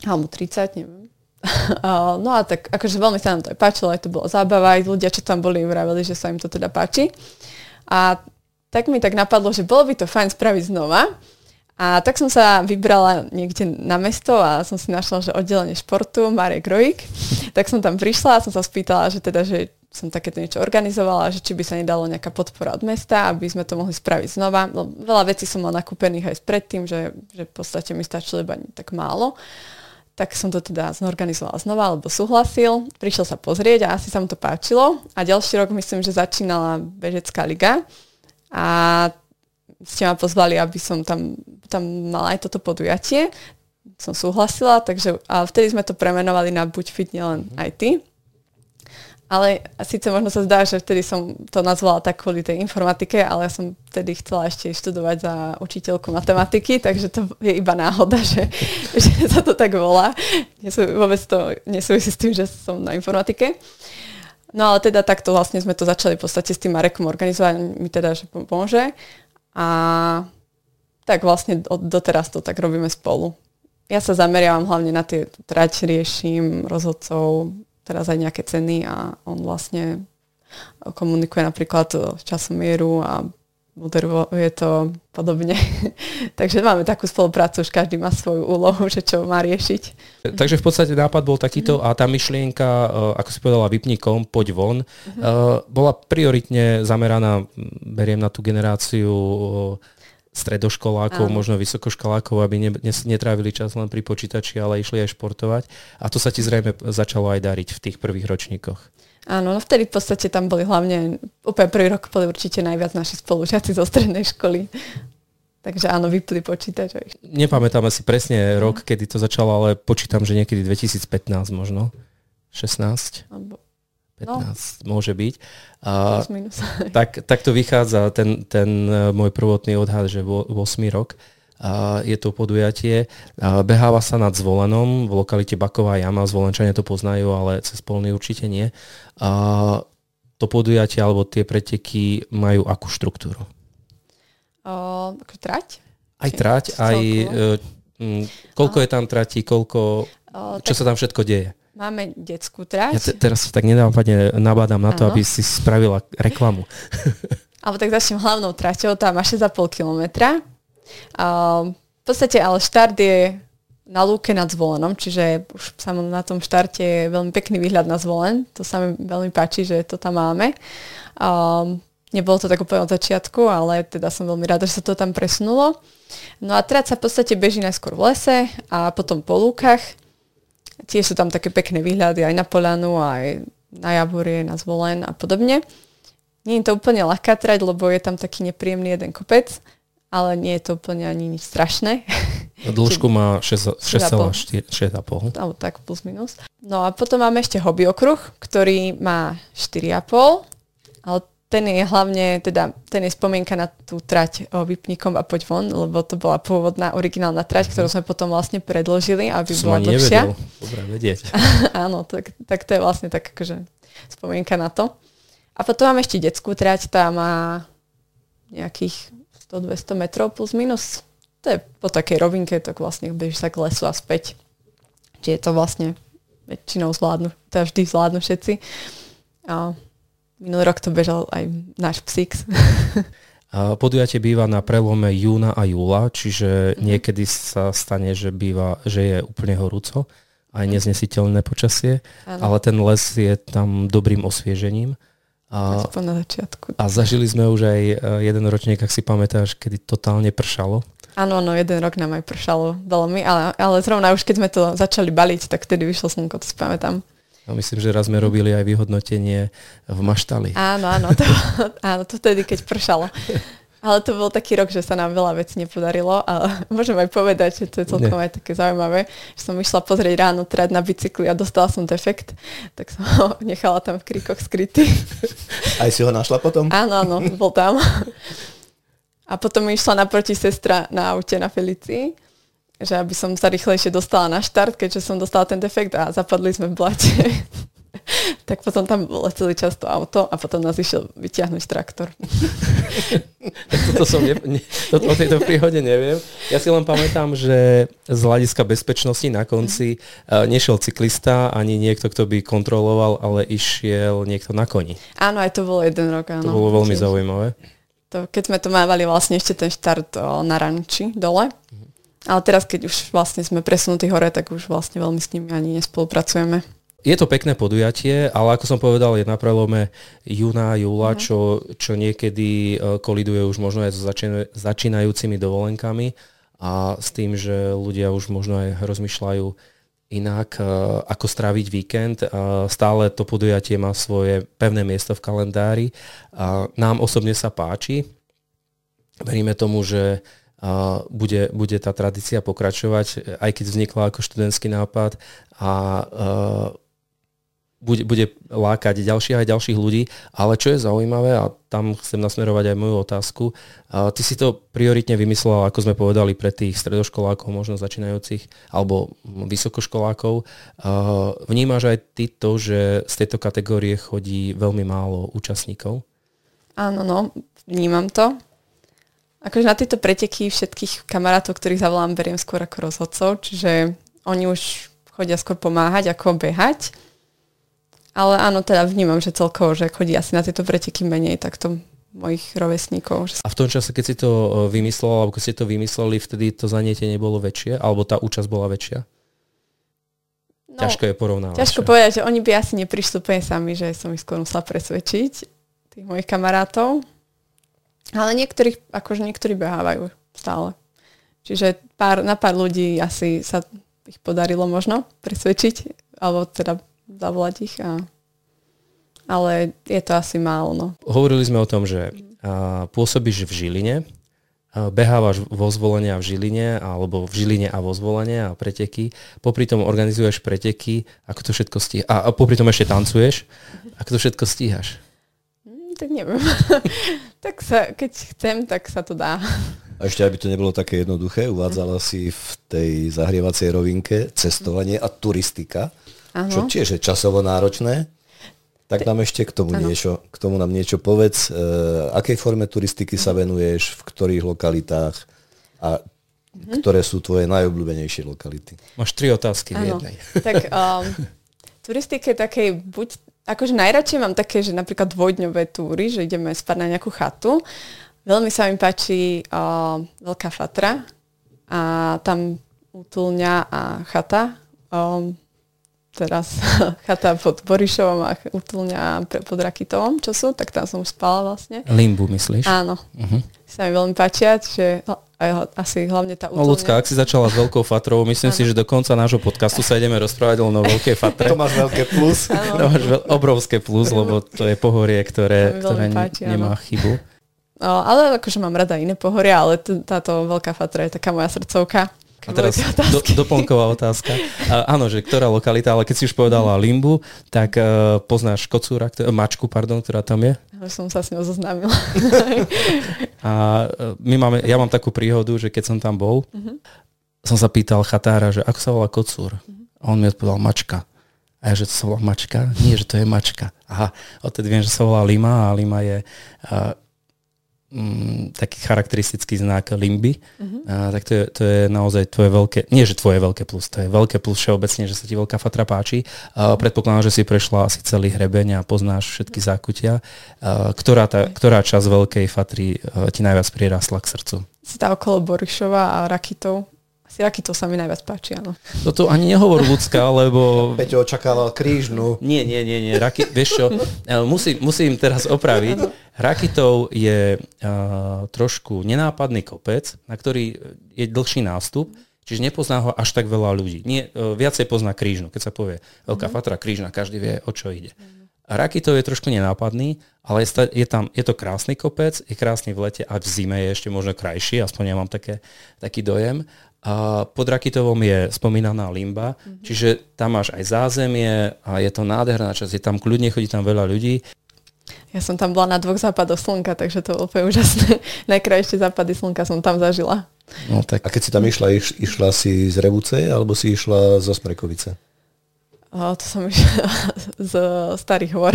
alebo 30, neviem. No a tak akože veľmi sa nám to aj páčilo, aj to bolo zábava, aj ľudia, čo tam boli, vraveli, že sa im to teda páči. A tak mi tak napadlo, že bolo by to fajn spraviť znova. A tak som sa vybrala niekde na mesto a som si našla, že oddelenie športu, Marek Rojík. Tak som tam prišla a som sa spýtala, že teda, že som takéto niečo organizovala, že či by sa nedalo nejaká podpora od mesta, aby sme to mohli spraviť znova. No, veľa vecí som mala nakúpených aj predtým, že v podstate mi stačilo iba tak málo. Tak som to teda zorganizovala znova, alebo súhlasil. Prišiel sa pozrieť a asi sa mu to páčilo. A ďalší rok myslím, že začínala bežecká liga. A ste ma pozvali, aby som tam mala aj toto podujatie. Som súhlasila, takže a vtedy sme to premenovali na Buď fit, nielen aj ty. Ale síce možno sa zdá, že vtedy som to nazvala tak kvôli tej informatike, ale ja som vtedy chcela ešte študovať za učiteľku matematiky, takže to je iba náhoda, že sa to tak volá. Vôbec to nesúvisí s tým, že som na informatike. No ale teda takto vlastne sme to začali v podstate s tým Marekom organizovať, mi teda, že pomôže. A tak vlastne doteraz to tak robíme spolu. Ja sa zameriavam hlavne na tie trať, riešim rozhodcov, teraz aj nejaké ceny a on vlastne komunikuje napríklad časomieru a moderuje to podobne. Takže máme takú spoluprácu, už každý má svoju úlohu, že čo má riešiť. Takže v podstate nápad bol takýto a tá myšlienka, ako si povedala, vypni komp, poď von, bola prioritne zameraná, beriem na tú generáciu stredoškolákov, možno vysokoškolákov, aby netrávili čas len pri počítači, ale išli aj športovať. A to sa ti zrejme začalo aj dariť v tých prvých ročníkoch. Áno, no vtedy v podstate tam boli hlavne, úplne prvý rok boli určite najviac naši spolužiaci zo strednej školy. Takže áno, vypli počítač. Nepamätáme si presne rok, kedy to začalo, ale počítam, že niekedy 2015 možno, 16. Alebo 15 môže byť. A tak to vychádza ten môj prvotný odhad, že 8 rok je to podujatie. Beháva sa nad Zvolenom, v lokalite Baková jama, Zvolenčania to poznajú, ale cez Polný určite nie. To podujatie alebo tie preteky majú akú štruktúru? Trať? Aj trať, aj koľko je tam tratí, čo sa tam všetko deje? Máme detskú trať. Ja teraz tak nenápadne nabádam na to, aby si spravila reklamu. Alebo tak začnem hlavnou traťou, tá má 6,5 kilometra. V podstate ale štart je na lúke nad Zvolenom, čiže už na tom štarte je veľmi pekný výhľad na Zvolen. To sa mi veľmi páči, že to tam máme. Nebolo to tak úplne od začiatku, ale teda som veľmi rada, že sa to tam presunulo. No a trať sa v podstate beží najskôr v lese a potom po lúkach. Tiež sú tam také pekné výhľady aj na Polanu, aj na Javorie, na Zvolen a podobne. Nie je to úplne ľahká trať, lebo je tam taký nepríjemný jeden kopec, ale nie je to úplne ani nič strašné. A dĺžku má 6,4, 6,5. Alebo tak plus minus. No a potom máme ešte hobby okruh, ktorý má 4,5, ale ten je hlavne, teda ten je spomienka na tú trať o Vypníkom a Poď von, lebo to bola pôvodná originálna trať, ktorú sme potom vlastne predložili, aby bola dlhšia. Dobre vedieť. Áno, tak to je vlastne tak akože spomienka na to. A potom máme ešte detskú trať, tá má nejakých 100-200 metrov plus minus. To je po takej rovinke, tak vlastne bežíš sa k lesu a späť. Čiže je to vlastne väčšinou zvládnu, teda vždy zvládnu všetci. A minulý rok to bežal aj náš psík. Podujatie býva na prelome júna a júla, čiže niekedy sa stane, že je úplne horúco, aj neznesiteľné počasie, ale ten les je tam dobrým osviežením. A zažili sme už aj jeden ročník, ak si pamätáš, kedy totálne pršalo. Áno, jeden rok nám aj pršalo veľmi, ale zrovna už keď sme to začali baliť, tak vtedy vyšlo slnko, to si pamätám. A myslím, že raz sme robili aj vyhodnotenie v Maštali. Áno, to vtedy, keď pršalo. Ale to bol taký rok, že sa nám veľa vecí nepodarilo, ale môžem aj povedať, že to je celkom aj také zaujímavé, že som išla pozrieť ráno trať na bicykli a dostala som defekt, tak som ho nechala tam v kríkoch skrytý. Aj si ho našla potom? Áno, bol tam. A potom mi išla naproti sestra na aute na Felicii, že aby som sa rýchlejšie dostala na štart, keďže som dostala ten defekt a zapadli sme v blate. Tak potom tam bolo celý čas to auto a potom nás išiel vyťahnuť traktor. O tejto príhode neviem. Ja si len pamätám, že z hľadiska bezpečnosti na konci nešiel cyklista ani niekto, kto by kontroloval, ale išiel niekto na koni. Áno, aj to bolo jeden rok. Áno. To bolo veľmi zaujímavé. To, keď sme to mávali vlastne ešte ten štart na ranči dole. Ale teraz, keď už vlastne sme presunutí hore, tak už vlastne veľmi s nimi ani nespolupracujeme. Je to pekné podujatie, ale ako som povedal, je na prelome júna a júla, čo niekedy koliduje už možno aj so začínajúcimi dovolenkami a s tým, že ľudia už možno aj rozmýšľajú inak, ako stráviť víkend. Stále to podujatie má svoje pevné miesto v kalendári. Nám osobne sa páči. Veríme tomu, že bude tá tradícia pokračovať, aj keď vznikla ako študentský nápad a bude lákať ďalších aj ďalších ľudí, ale čo je zaujímavé, a tam chcem nasmerovať aj moju otázku, ty si to prioritne vymyslela, ako sme povedali, pre tých stredoškolákov, možno začínajúcich, alebo vysokoškolákov. Vnímaš aj ty to, že z tejto kategórie chodí veľmi málo účastníkov? Áno, vnímam to. Akože na tieto preteky všetkých kamarátov, ktorých zavolám, beriem skôr ako rozhodcov, čiže oni už chodia skôr pomáhať ako behať. Ale áno, teda vnímam, že celkovo, že chodí asi na tieto preteky menej takto mojich rovesníkov. A v tom čase, keď si to vymyslela, alebo keď ste to vymysleli, vtedy to zaniete nebolo väčšie? Alebo tá účasť bola väčšia? No, ťažko je porovnávať. Ťažko povedať, že oni by asi neprišli úplne sami, že som ich skôr musela presvedčiť, tých mojich kamarátov. Ale niektorí behávajú stále. Čiže na pár ľudí asi sa ich podarilo možno presvedčiť, alebo teda zavolať ich. Ale je to asi málo. No. Hovorili sme o tom, že pôsobíš v Žiline, behávaš vo Zvolene a v Žiline, alebo v Žiline a vo Zvolene a preteky. Popri tom organizuješ preteky, ako to všetko stíhaš. A popri tom ešte tancuješ, ako to všetko stíhaš. Tak neviem. Tak sa, keď chcem, tak sa to dá. A ešte, aby to nebolo také jednoduché, uvádzala si v tej zahrievacej rovinke cestovanie a turistika, ano. Čo tiež je časovo náročné. Tak nám ešte k tomu nám niečo povedz. Akej forme turistiky sa venuješ, v ktorých lokalitách a ktoré sú tvoje najobľúbenejšie lokality? Máš 3 otázky v jednej. Tak turistike takej buď... Akože najradšej mám také, že napríklad dvojdňové túry, že ideme spať na nejakú chatu. Veľmi sa mi páči Veľká Fatra a tam útulňa a chata. teraz chata pod Borišovom a Utĺňa pod Rakitovom, čo sú, tak tam som už spala vlastne. Limbu, myslíš? Áno. Uh-huh. Sa mi veľmi páčia, že asi hlavne tá Utĺňa. No Ľudská, ak si začala s Veľkou Fatrovou, myslím si, že do konca nášho podcastu sa ideme rozprávať len o Veľkej Fatre. To máš veľké plus. To máš obrovské plus, lebo to je pohorie, ktoré páči, nemá chybu. No, ale akože mám rada iné pohoria, ale táto Veľká Fatra je taká moja srdcovka. A teraz doplnková otázka. Áno, že ktorá lokalita, ale keď si už povedala Limbu, tak poznáš kocúra, mačku, ktorá tam je? Ja som sa s ňou zoznámila. A ja mám takú príhodu, že keď som tam bol, som sa pýtal chatára, že ako sa volá kocúr? A on mi odpovedal mačka. A ja, že to sa volá mačka? Nie, že to je mačka. Aha, odtedy viem, že sa volá Lima a Lima je... taký charakteristický znak Limby, tak to je naozaj tvoje veľké, nie že tvoje veľké plus, to je veľké plus všeobecne, že sa ti Veľká Fatra páči. Predpokladám, že si prešla asi celý hrebeň a poznáš všetky zákutia. Ktorá časť Veľkej Fatry ti najviac prirásla k srdcu? Si tá okolo Borišova a Rakitov. Asi Rakitov sa mi najviac páči, áno. Toto ani nehovor Ľudská, lebo... Peťo očakával krížnu. Nie. Vieš čo, musím teraz opraviť. Rakitov je trošku nenápadný kopec, na ktorý je dlhší nástup, čiže nepozná ho až tak veľa ľudí. Viacej pozná krížnu, keď sa povie Veľká Fatra, krížna, každý vie, o čo ide. Rakitov je trošku nenápadný, ale je to krásny kopec, je krásny v lete a v zime je ešte možno krajší, aspoň ja mám taký dojem. A pod Rakitovom je spomínaná Limba, čiže tam máš aj zázemie a je to nádherná časť, je tam kľudne, chodí tam veľa ľudí. Ja som tam bola na 2 západoch slnka, takže to bolo úplne úžasné. Najkrajšie západy slnka som tam zažila. No, tak. A keď si tam išla si z Revúcej alebo si išla zo Smrekovice? To som išla z Starých hôr.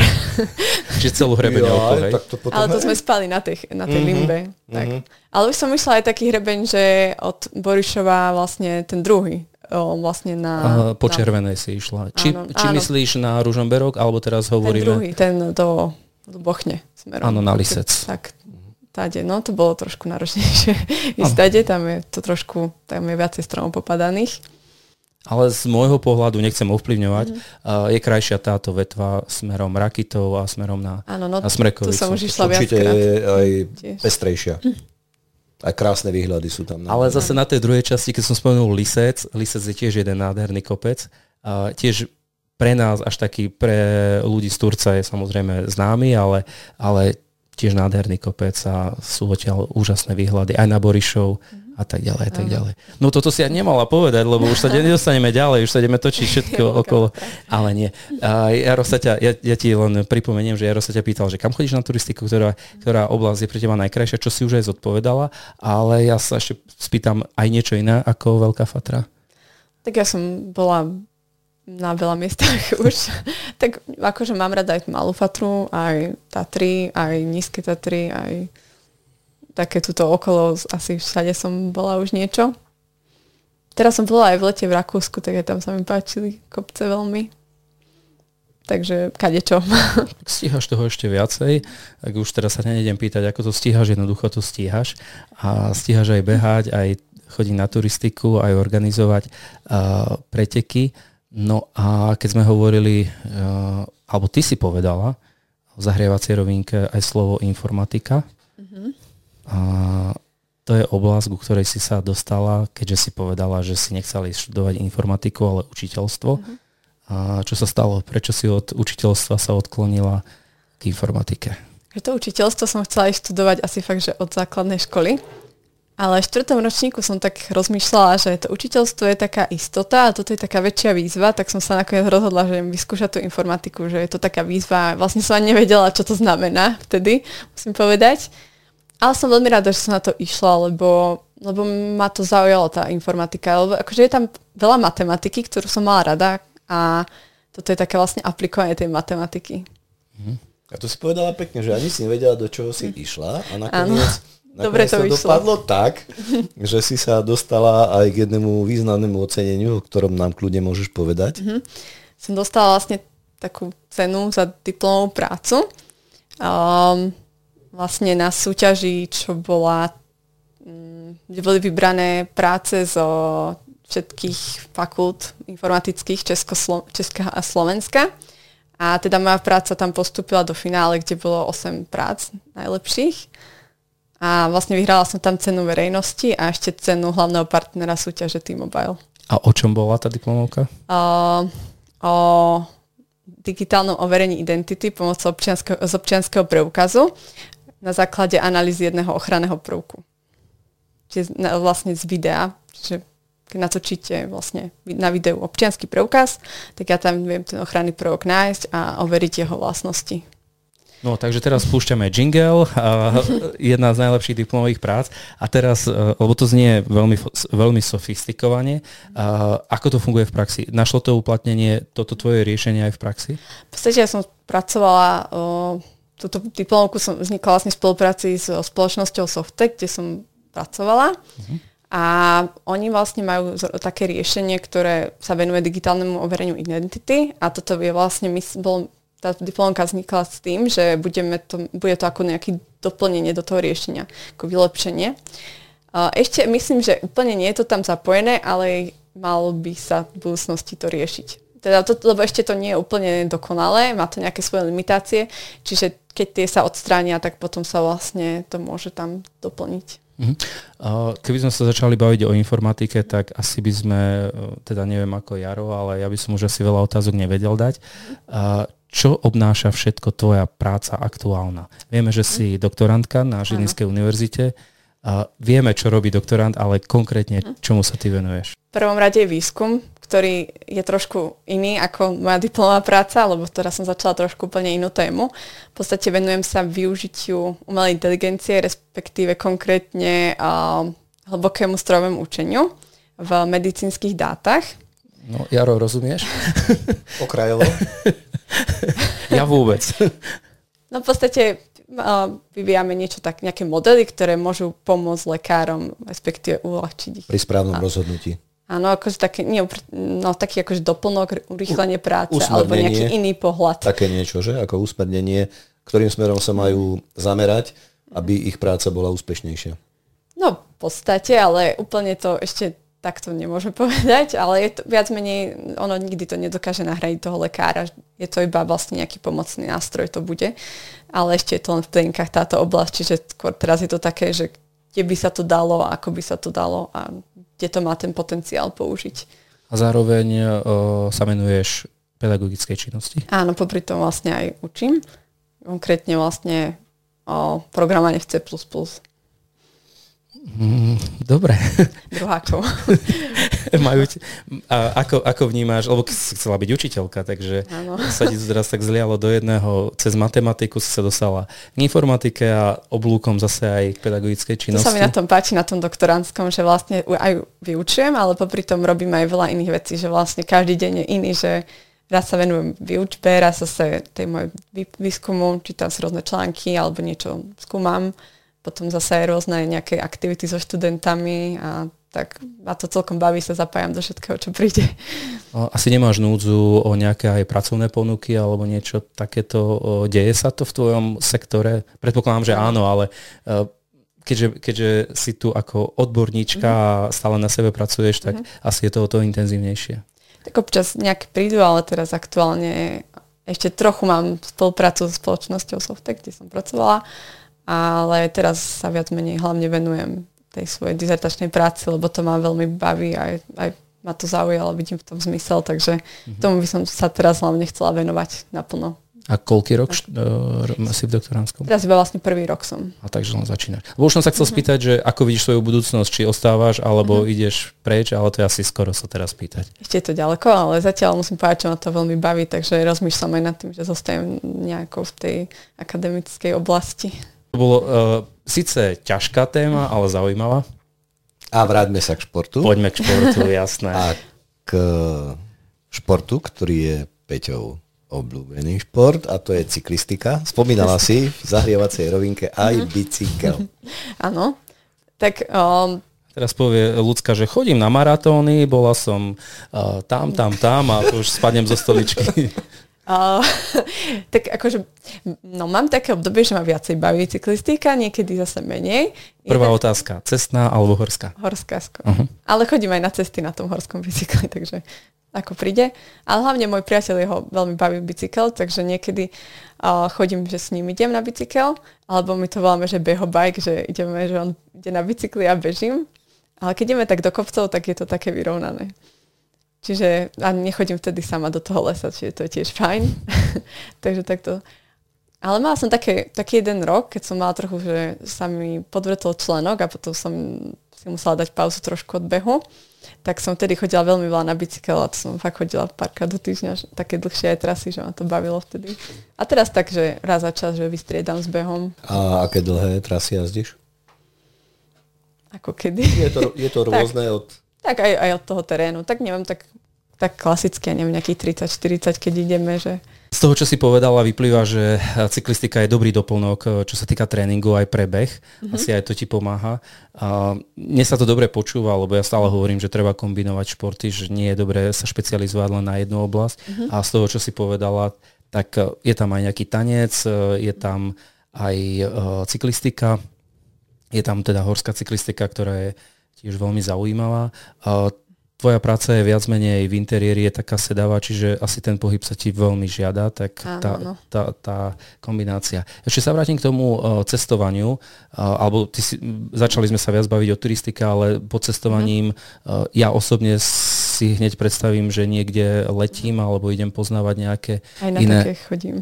Čiže celú hrebeň okolo, hej? Ale to sme spali na tej Limbe. Tak. Ale už som išla aj taký hrebeň, že od Borišova vlastne ten druhý. Vlastne na... po Červenej si išla. Či myslíš na Ružomberok, alebo teraz hovoríme... Ten druhý, ten do Bochne smerom. Áno, na Lisec. Tak, tade. No to bolo trošku náročnejšie. Ísť tade, tam je viacej stromov popadaných. Ale z môjho pohľadu, nechcem ovplyvňovať, je krajšia táto vetva smerom Rakitov a smerom na Smrekovicu. To som už išla viackrát. Určite je aj pestrejšia. A krásne výhľady sú tam. Ale zase na tej druhej časti, keď som spomenul Lisec je tiež jeden nádherný kopec. Tiež pre nás, až taký pre ľudí z Turca je samozrejme známy, ale tiež nádherný kopec a sú odtiaľ úžasné výhľady aj na Borišov. A tak ďalej, a tak ďalej. No toto si ja nemala povedať, lebo už sa nedostaneme ďalej, už sa ideme točiť všetko okolo. Ale nie. Ja ti len pripomeniem, že Jaro sa ťa pýtal, že kam chodíš na turistiku, ktorá oblasť je pre teba najkrajšia, čo si už aj zodpovedala, ale ja sa ešte spýtam aj niečo iné ako Veľká Fatra. Tak ja som bola na veľa miestach už. Tak akože mám rada aj Malú Fatru, aj Tatry, aj Nízke Tatry, aj... také tuto okolo, asi všade som bola už niečo. Teraz som bola aj v lete v Rakúsku, tak aj tam sa mi páčili kopce veľmi. Takže kadečo. Stíhaš toho ešte viacej, tak už teraz sa nejdem pýtať, ako to stíhaš, jednoducho to stíhaš. A stíhaš aj behať, aj chodiť na turistiku, aj organizovať preteky. No a keď sme hovorili, alebo ty si povedala, v zahrievacej rovinke aj slovo informatika. A to je oblasť, ku ktorej si sa dostala, keďže si povedala, že si nechcela ísť študovať informatiku, ale učiteľstvo. A čo sa stalo? Prečo si od učiteľstva sa odklonila k informatike? To učiteľstvo som chcela ísť študovať asi fakt, že od základnej školy. Ale v 4. ročníku som tak rozmýšľala, že to učiteľstvo je taká istota a toto je taká väčšia výzva, tak som sa nakoniec rozhodla, že idem vyskúšať tú informatiku, že je to taká výzva. Vlastne som ani nevedela, čo to znamená vtedy, musím povedať. Ale som veľmi rada, že som na to išla, lebo ma to zaujalo tá informatika. Lebo akože je tam veľa matematiky, ktorú som mala rada a toto je také vlastne aplikovanie tej matematiky. A to si povedala pekne, že ani si nevedela, do čoho si išla a nakoniec to dopadlo tak, že si sa dostala aj k jednému významnému oceneniu, o ktorom nám kľudne môžeš povedať. Som dostala vlastne takú cenu za diplomovú prácu. Vlastne na súťaži, kde boli vybrané práce zo všetkých fakult informatických Česka a Slovenska. A teda moja práca tam postúpila do finále, kde bolo 8 prác najlepších. A vlastne vyhrala som tam cenu verejnosti a ešte cenu hlavného partnera súťaže T-Mobile. A o čom bola tá diplomovka? O digitálnom overení identity pomocou občianskeho preukazu na základe analýzy jedného ochranného prvku. Čiže vlastne z videa, že keď natočíte vlastne na videu občiansky preukaz, tak ja tam viem ten ochranný prvok nájsť a overiť jeho vlastnosti. No, takže teraz spúšťame jingle, jedna z najlepších diplomových prác. A teraz, lebo to znie veľmi, veľmi sofistikovane, ako to funguje v praxi? Našlo to uplatnenie, toto tvoje riešenie aj v praxi? V podstate ja som pracovala, túto diplomovku som vznikla vlastne v spolupráci so spoločnosťou Softec, kde som pracovala. A oni vlastne majú také riešenie, ktoré sa venuje digitálnemu overeniu identity. A toto je vlastne, tá diplomka vznikla s tým, že bude to ako nejaké doplnenie do toho riešenia, ako vylepšenie. Ešte myslím, že úplne nie je to tam zapojené, ale malo by sa v budúcnosti to riešiť. Teda to, lebo ešte to nie je úplne dokonalé, má to nejaké svoje limitácie, čiže keď tie sa odstránia, tak potom sa vlastne to môže tam doplniť. Keby sme sa začali baviť o informatike, tak asi by sme, teda neviem ako Jaro, ale ja by som už asi veľa otázok nevedel dať. Čo obnáša všetko tvoja práca aktuálna? Vieme, že si doktorantka na Žilinskej univerzite. Vieme, čo robí doktorant, ale konkrétne čomu sa ty venuješ? V prvom rade je výskum, ktorý je trošku iný ako moja diplomová práca, lebo teraz som začala trošku úplne inú tému. V podstate venujem sa využitiu umelej inteligencie, respektíve konkrétne hlbokému strojovému učeniu v medicínskych dátach. No, Jaro, rozumieš? Okrajilo. Ja vôbec. No v podstate vyvíjame niečo tak, nejaké modely, ktoré môžu pomôcť lekárom, respektíve uľahčiť ich. Pri správnom rozhodnutí. Áno, akože také, taký akože doplnok, urýchlenie práce, alebo nejaký iný pohľad. Také niečo, že? Ako usmernenie, ktorým smerom sa majú zamerať, aby ich práca bola úspešnejšia. No v podstate, ale úplne to ešte takto nemôžem povedať, ale je to viac menej, ono nikdy to nedokáže nahradiť toho lekára. Je to iba vlastne nejaký pomocný nástroj, to bude. Ale ešte je to len v plenkách táto oblasť, čiže skôr teraz je to také, že kde by sa to dalo, ako by sa to dalo a kde to má ten potenciál použiť. A zároveň sa menuješ pedagogickej činnosti? Áno, popri tom vlastne aj učím. Konkrétne vlastne programovanie v C++. Dobre. Druhákov. Ako vnímaš, lebo si chcela byť učiteľka, takže sa ti to teraz tak zlialo do jedného. Cez matematiku si sa dostala k informatike a oblúkom zase aj k pedagogickej činnosti. To sa mi na tom páči, na tom doktorandskom, že vlastne aj vyučujem, ale popri tom robím aj veľa iných vecí, že vlastne každý deň je iný, že raz sa venujem výučbe, raz zase tej mojej výskumu, čítam si rôzne články alebo niečo skúmam. Potom zase aj rôzne nejaké aktivity so študentami a tak ma to celkom baví, sa zapájam do všetkého, čo príde. Asi nemáš núdzu o nejaké aj pracovné ponuky alebo niečo takéto? Deje sa to v tvojom sektore? Predpokladám, že áno, ale keďže si tu ako odborníčka a stále na sebe pracuješ, tak asi je to o to intenzívnejšie. Tak občas nejak prídu, ale teraz aktuálne ešte trochu mám spoluprácu so spoločnosťou Softec, kde som pracovala. Ale teraz sa viac menej hlavne venujem tej svojej dizertačnej práci, lebo to ma veľmi baví a aj ma to zaujalo, vidím v tom zmysel, takže tomu by som sa teraz hlavne chcela venovať naplno. A koľký rok si v doktorandskom? Teraz iba vlastne prvý rok som. A takže len začínaš. Lebo už som sa chcel spýtať, že ako vidíš svoju budúcnosť, či ostávaš, alebo ideš preč, ale to je asi skoro sa teraz pýtať. Ešte je to ďaleko, ale zatiaľ musím povedať, čo ma to veľmi baví, takže rozmýšľam aj nad tým, že zostanem nejako v tej akademickej oblasti. To bolo síce ťažká téma, ale zaujímavá. A vráťme sa k športu. Poďme k športu, jasné. A k športu, ktorý je Peťov obľúbený šport, a to je cyklistika. Spomínala si v zahrievacej rovinke aj bicykel. Áno. Tak teraz povie Lucka, že chodím na maratóny, bola som tam a už spadnem zo stoličky. Tak akože, no mám také obdobie, že ma viacej baví cyklistika, niekedy zase menej. Prvá otázka, cestná alebo horská? Horská skôr. Uh-huh. Ale chodím aj na cesty na tom horskom bicykli, takže ako príde. Ale hlavne môj priateľ, jeho veľmi baví bicykel, takže niekedy chodím, že s ním idem na bicykel, alebo my to voláme, že behobike, že ideme, že on ide na bicykli a bežím. Ale keď ideme tak do kopcov, tak je to také vyrovnané. Čiže a nechodím vtedy sama do toho lesa, čiže to je tiež fajn. Takže takto. Ale mala som taký jeden rok, keď som mala trochu, že sa mi podvrtol členok a potom som si musela dať pauzu trošku od behu. Tak som vtedy chodila veľmi veľa na bicykel a to som fakt chodila párkrát do týždňa, také dlhšie aj trasy, že ma to bavilo vtedy. A teraz tak, že raz za čas, že vystriedam s behom. A aké dlhé trasy jazdíš? Ako kedy? Je to rôzne od... Tak aj od toho terénu. Tak neviem, tak klasicky, ja neviem, nejakých 30-40, keď ideme, že... Z toho, čo si povedala, vyplýva, že cyklistika je dobrý doplnok, čo sa týka tréningu, aj prebeh. Mm-hmm. Asi aj to ti pomáha. A mne sa to dobre počúva, lebo ja stále hovorím, že treba kombinovať športy, že nie je dobré sa špecializovať len na jednu oblasť. Mm-hmm. A z toho, čo si povedala, tak je tam aj nejaký tanec, je tam aj cyklistika, je tam teda horská cyklistika, ktorá je tiež veľmi zaujímavá. Tvoja práca je viac menej v interiéri, je taká sedavá, čiže asi ten pohyb sa ti veľmi žiada, tak tá kombinácia. Ešte sa vrátim k tomu cestovaniu, alebo začali sme sa viac baviť o turistike, ale pod cestovaním ja osobne si hneď predstavím, že niekde letím alebo idem poznávať nejaké iné... Aj na také chodím.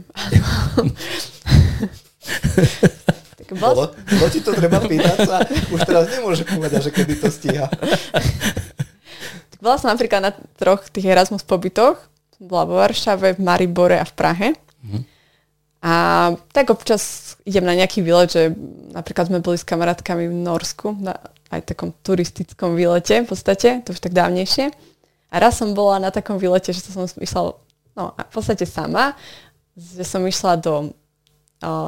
Bolo ti to treba pýtať sa, už teraz nemôže povedať, že kedy to stíha. Tak bola som napríklad na 3 tých Erasmus pobytoch, bola vo Varšave, v Maribore a v Prahe. Mm-hmm. A tak občas idem na nejaký výlet, že napríklad sme boli s kamarátkami v Norsku, na aj takom turistickom výlete v podstate, to už tak dávnejšie. A raz som bola na takom výlete, že som išla, no v podstate sama, že som išla do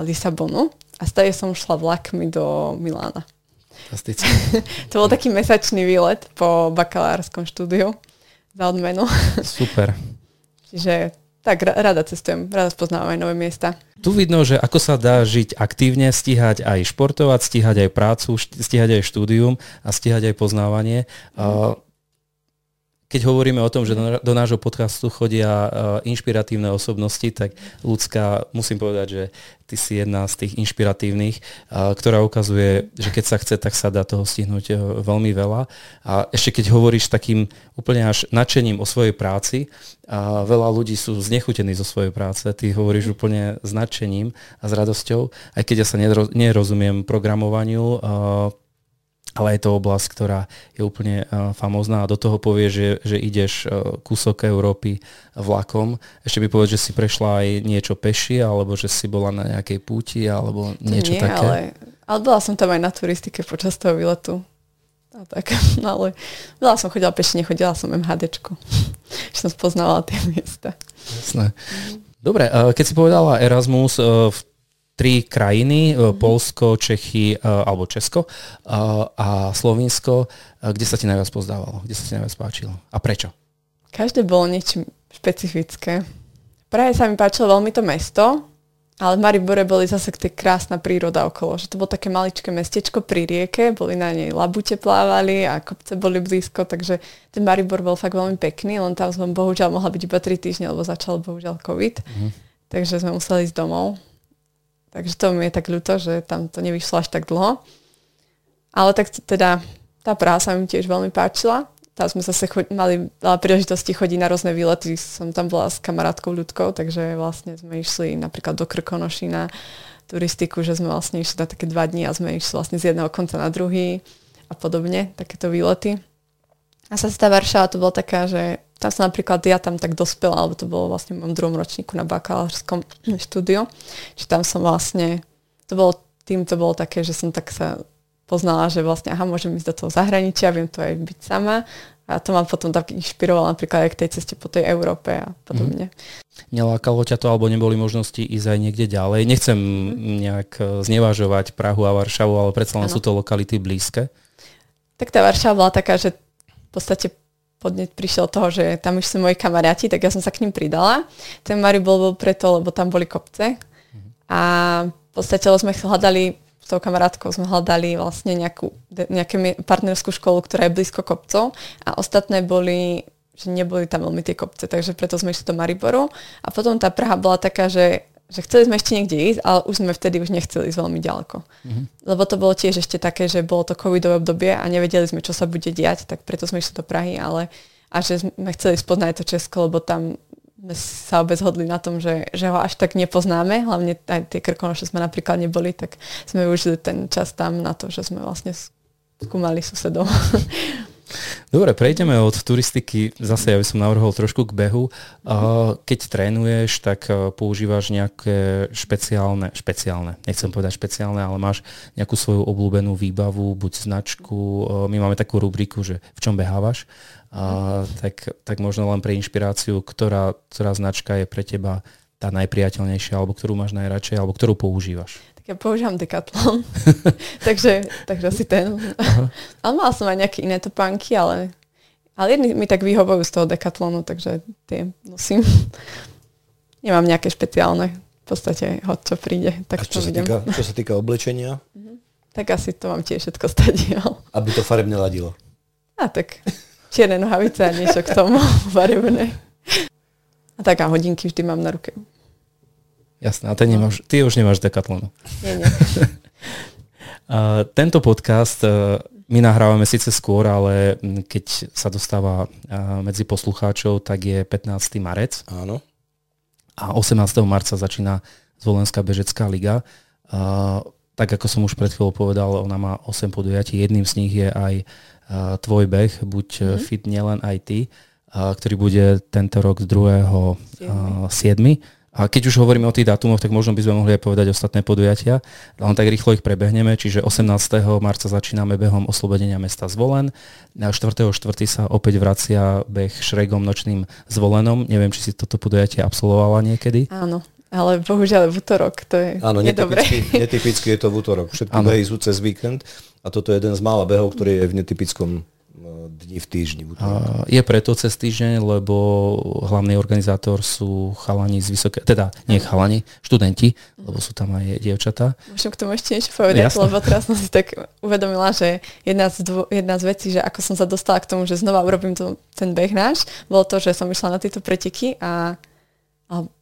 Lisabonu a stále som šla vlakmi do Milána. Fantastické. To bol taký mesačný výlet po bakalárskom štúdiu za odmenu. Super. Čiže tak rada cestujem, rada spoznávam aj nové miesta. Tu vidno, že ako sa dá žiť aktívne, stíhať aj športovať, stíhať aj prácu, stíhať aj štúdium a stíhať aj poznávanie. Keď hovoríme o tom, že do nášho podcastu chodia inšpiratívne osobnosti, tak Lucka, musím povedať, že ty si jedna z tých inšpiratívnych, ktorá ukazuje, že keď sa chce, tak sa dá toho stihnúť veľmi veľa. A ešte keď hovoríš takým úplne až nadšením o svojej práci, a veľa ľudí sú znechutení zo svojej práce, ty hovoríš úplne s nadšením a s radosťou, aj keď ja sa nerozumiem programovaniu, ale je to oblasť, ktorá je úplne famózna a do toho povie, že ideš kúsok Európy vlakom. Ešte by povedať, že si prešla aj niečo peši, alebo že si bola na nejakej púti, alebo niečo nie, také. Ale bola som tam aj na turistike počas toho výletu. A tak, no ale veľa som chodila peši, nechodila som MHDčku. Že som spoznávala tie miesta. Jasné. Dobre, keď si povedala Erasmus, v 3 krajiny, Poľsko, Čechy alebo Česko a Slovinsko. Kde sa ti najviac pozdávalo? Kde sa ti najviac páčilo? A prečo? Každé bolo niečo špecifické. Práve sa mi páčilo veľmi to mesto, ale v Maribore boli zase tie krásna príroda okolo. Že to bolo také maličké mestečko pri rieke, boli na nej labute plávali a kopce boli blízko, takže ten Maribor bol fakt veľmi pekný, len tam som bohužiaľ mohla byť iba 3 týždne, lebo začal bohužiaľ COVID. Mm-hmm. Takže sme museli ísť domov. Takže to mi je tak ľúto, že tam to nevyšlo až tak dlho. Ale tak teda tá práca mi tiež veľmi páčila. Tam sme zase mali veľa príležitosti chodiť na rôzne výlety. Som tam bola s kamarátkou Ľudkou, takže vlastne sme išli napríklad do Krkonoší na turistiku, že sme vlastne išli na také 2 dni a sme išli vlastne z jedného konca na druhý a podobne, takéto výlety. A sa tá Varšava to bola taká, že tam som napríklad ja tam tak dospela, alebo to bolo vlastne v mojom 2. ročníku na bakalárskom štúdiu. Čiže tam som vlastne, to bolo také, že som tak sa poznala, že vlastne aha, môžem ísť do toho zahraničia, viem to aj byť sama. A to ma potom tak inšpirovalo napríklad aj k tej ceste po tej Európe a podobne. Nelákalo ťa to, alebo neboli možnosti ísť aj niekde ďalej? Nechcem nejak znevažovať Prahu a Varšavu, ale predsa len sú to lokality blízke. Tak tá Varšava bola taká, že v podstate podnet prišiel toho, že tam už sú moji kamaráti, tak ja som sa k ním pridala. Ten Maribor bol preto, lebo tam boli kopce. A v podstate sme hľadali, s tou kamarátkou sme hľadali vlastne nejakú partnerskú školu, ktorá je blízko kopcov. A ostatné boli, že neboli tam veľmi tie kopce, takže preto sme išli do Mariboru. A potom tá Praha bola taká, že chceli sme ešte niekde ísť, ale už sme vtedy už nechceli ísť veľmi ďaleko. Mm-hmm. Lebo to bolo tiež ešte také, že bolo to covidové obdobie a nevedeli sme, čo sa bude diať, tak preto sme išli do Prahy, ale a že sme chceli spoznať to Česko, lebo tam sme sa obezhodli na tom, že ho až tak nepoznáme, hlavne aj tie Krkonoše sme napríklad neboli, tak sme využili ten čas tam na to, že sme vlastne skúmali susedov. Dobre, prejdeme od turistiky, zase ja by som navrhol trošku k behu. Keď trénuješ, tak používaš nejaké špeciálne, nechcem povedať špeciálne, ale máš nejakú svoju obľúbenú výbavu, buď značku, my máme takú rubriku, že v čom behávaš, tak možno len pre inšpiráciu, ktorá značka je pre teba tá najpriateľnejšia, alebo ktorú máš najradšej, alebo ktorú používaš. Tak ja používam Decathlon, takže asi ten. Ale mala som aj nejaké iné topánky, ale jedni mi tak vyhovujú z toho Decathlonu, takže tie nosím. Nemám nejaké špeciálne, v podstate hoď čo príde. Tak čo sa týka oblečenia? Tak asi to mám tiež všetko stadiaľ. Aby to farebne ladilo. A tak čierne nohavice a niečo k tomu farebné. A tak a hodinky vždy mám na ruke. Jasné, a ty už nemáš Decathlonu. Nie. Tento podcast my nahrávame síce skôr, ale keď sa dostáva medzi poslucháčov, tak je 15. marec. Áno. A 18. marca začína Zvolenská bežecká liga. Tak ako som už pred chvíľou povedal, ona má 8 podujatí. Jedným z nich je aj tvoj beh, buď fit, nielen aj ty, ktorý bude tento rok 2.7. A keď už hovoríme o tých dátumoch, tak možno by sme mohli aj povedať ostatné podujatia. Len tak rýchlo ich prebehneme. Čiže 18. marca začíname behom Oslobodenia mesta Zvolen. Na 4.4. sa opäť vracia beh Šregom nočným Zvolenom. Neviem, či si toto podujatie absolvovala niekedy. Áno, ale bohužiaľ v útorok. To je áno, netypicky je to v útorok. Všetky behy sú cez víkend. A toto je jeden z mála behov, ktorý je v netypickom dni v týždni. Je preto cez týždeň, lebo hlavný organizátor sú študenti, lebo sú tam aj dievčatá. Môžem k tomu ešte niečo povedať, lebo teraz som si tak uvedomila, že jedna z vecí, že ako som sa dostala k tomu, že znova urobím ten beh náš, bolo to, že som išla na tieto preteky a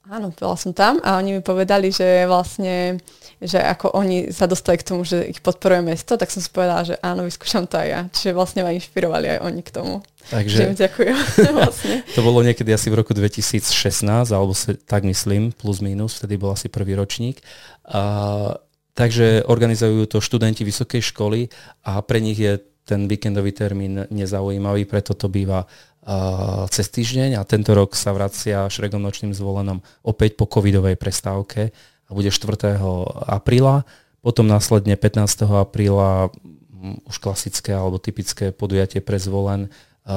áno, bola som tam a oni mi povedali, že vlastne, že ako oni sa dostali k tomu, že ich podporuje mesto, tak som si povedala, že áno, vyskúšam to aj ja. Čiže vlastne ma inšpirovali aj oni k tomu. Takže im ďakujem. Vlastne. To bolo niekedy asi v roku 2016, alebo tak myslím, plus minus, vtedy bol asi prvý ročník. Takže organizujú to študenti vysokej školy a pre nich je ten víkendový termín nezaujímavý, preto to býva cez týždeň a tento rok sa vracia Šregom nočným Zvolenom opäť po covidovej prestávke a bude 4. apríla, potom následne 15. apríla už klasické alebo typické podujatie pre Zvolen,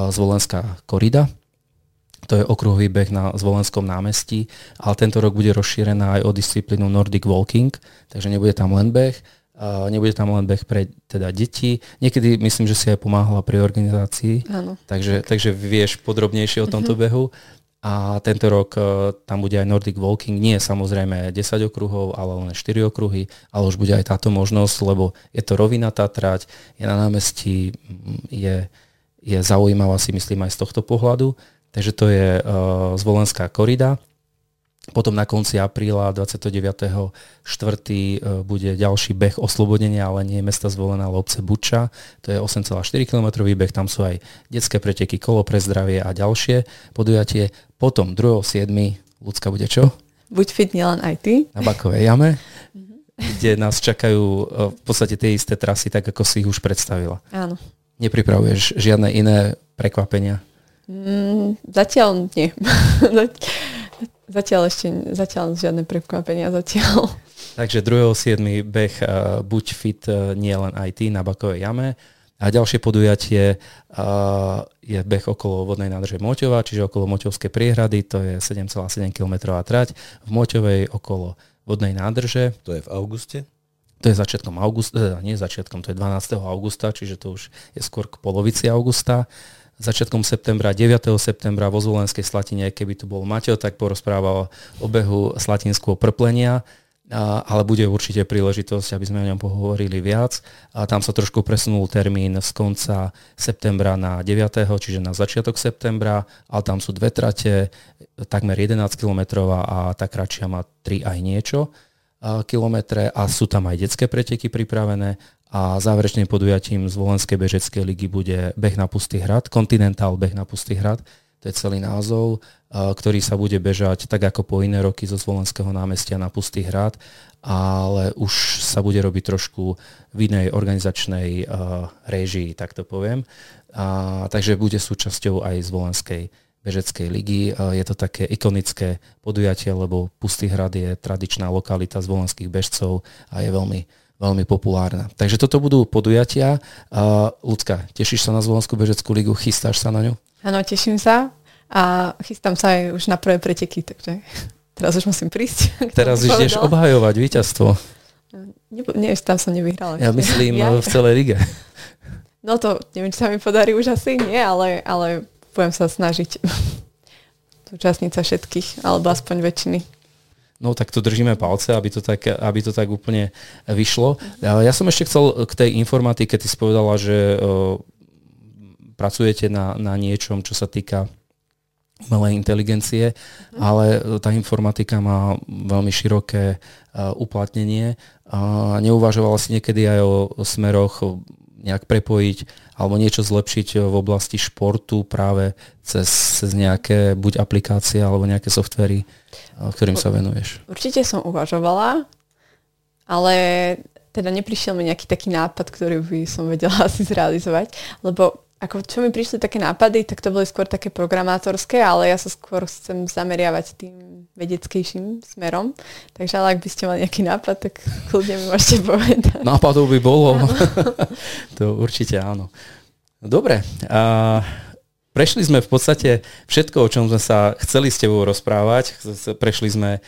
Zvolenská korida. To je okruhový beh na Zvolenskom námestí, ale tento rok bude rozšírená aj o disciplínu Nordic Walking, takže nebude tam len beh. Nebude tam len beh pre teda deti. Niekedy myslím, že si aj pomáhala pri organizácii, takže vieš podrobnejšie o tomto behu. A tento rok tam bude aj Nordic Walking. Nie samozrejme 10 okruhov, ale len 4 okruhy, ale už bude aj táto možnosť, lebo je to rovinatá trať, je na námestí, je zaujímavá si myslím aj z tohto pohľadu. Takže to je Zvolenská korida. Potom na konci apríla 29.4. bude ďalší beh Oslobodenia, ale nie mesta Zvolená, ale obce Buča. To je 8,4 km beh, tam sú aj detské preteky, kolo pre zdravie a ďalšie podujatie. Potom 2.7. Ľudská bude čo? Buď fit, nielen aj ty. Na Bakovej jame, kde nás čakajú v podstate tie isté trasy, tak ako si ich už predstavila. Áno. Nepripravuješ žiadne iné prekvapenia? Zatiaľ nie. Zatiaľ žiadne prekvapenia. Takže 2.7. beh Buď fit, nie len aj ty na Bakovej jame. A ďalšie podujatie je beh okolo vodnej nádrže Moťova, čiže okolo Moťovskej priehrady, to je 7,7 km trať. V Moťovej okolo vodnej nádrže. To je v auguste? To je začiatkom augusta, to je 12. augusta, čiže to už je skôr k polovici augusta. začiatkom septembra, 9. septembra vo Zvolenskej Slatine, keby tu bol Mateo, tak porozprával o behu Slatinského prplenia, ale bude určite príležitosť, aby sme o ňom pohovorili viac. A tam sa trošku presunul termín z konca septembra na 9., čiže na začiatok septembra, ale tam sú dve trate, takmer 11-kilometrová a tá kratšia má 3 aj niečo kilometre a sú tam aj detské preteky pripravené a záverečným podujatím z Volenskej bežeckej ligy bude beh na Pustý hrad, Continental beh na Pustý hrad, to je celý názov, ktorý sa bude bežať tak ako po iné roky zo Zvolenského námestia na Pustý hrad, ale už sa bude robiť trošku v inej organizačnej réžii, tak to poviem. Takže bude súčasťou aj Zvolenskej bežeckej ligy. Je to také ikonické podujatie, lebo Pustý hrad je tradičná lokalita zvolenských bežcov a je veľmi, veľmi populárna. Takže toto budú podujatia. Ľudská, tešíš sa na Zvolenskú bežeckú ligu? Chystáš sa na ňu? Áno, teším sa a chystám sa aj už na prvé preteky, takže teraz už musím prísť. Teraz ideš obhajovať víťazstvo. Nie, tam som nevyhrala. Ja myslím v celej lige. No to neviem, či sa mi podarí už asi, nie, ale budem sa snažiť zúčastniť sa všetkých, alebo aspoň väčšiny. No tak to držíme palce, aby to tak úplne vyšlo. Ja som ešte chcel k tej informatike, ty si povedala, že pracujete na niečom, čo sa týka umelej inteligencie, ale tá informatika má veľmi široké uplatnenie. Neuvažovala si niekedy aj o smeroch nejak prepojiť alebo niečo zlepšiť v oblasti športu práve cez nejaké buď aplikácie alebo nejaké softvery, ktorým sa venuješ? Určite som uvažovala, ale teda neprišiel mi nejaký taký nápad, ktorý by som vedela asi zrealizovať, lebo čo mi prišli také nápady, tak to boli skôr také programátorské, ale ja sa skôr chcem zameriavať tým vedeckejším smerom. Takže ale ak by ste mali nejaký nápad, tak kľudne mi môžete povedať. Nápadov by bolo. To určite áno. Dobre. Prešli sme v podstate všetko, o čom sme sa chceli s tebou rozprávať. Prešli sme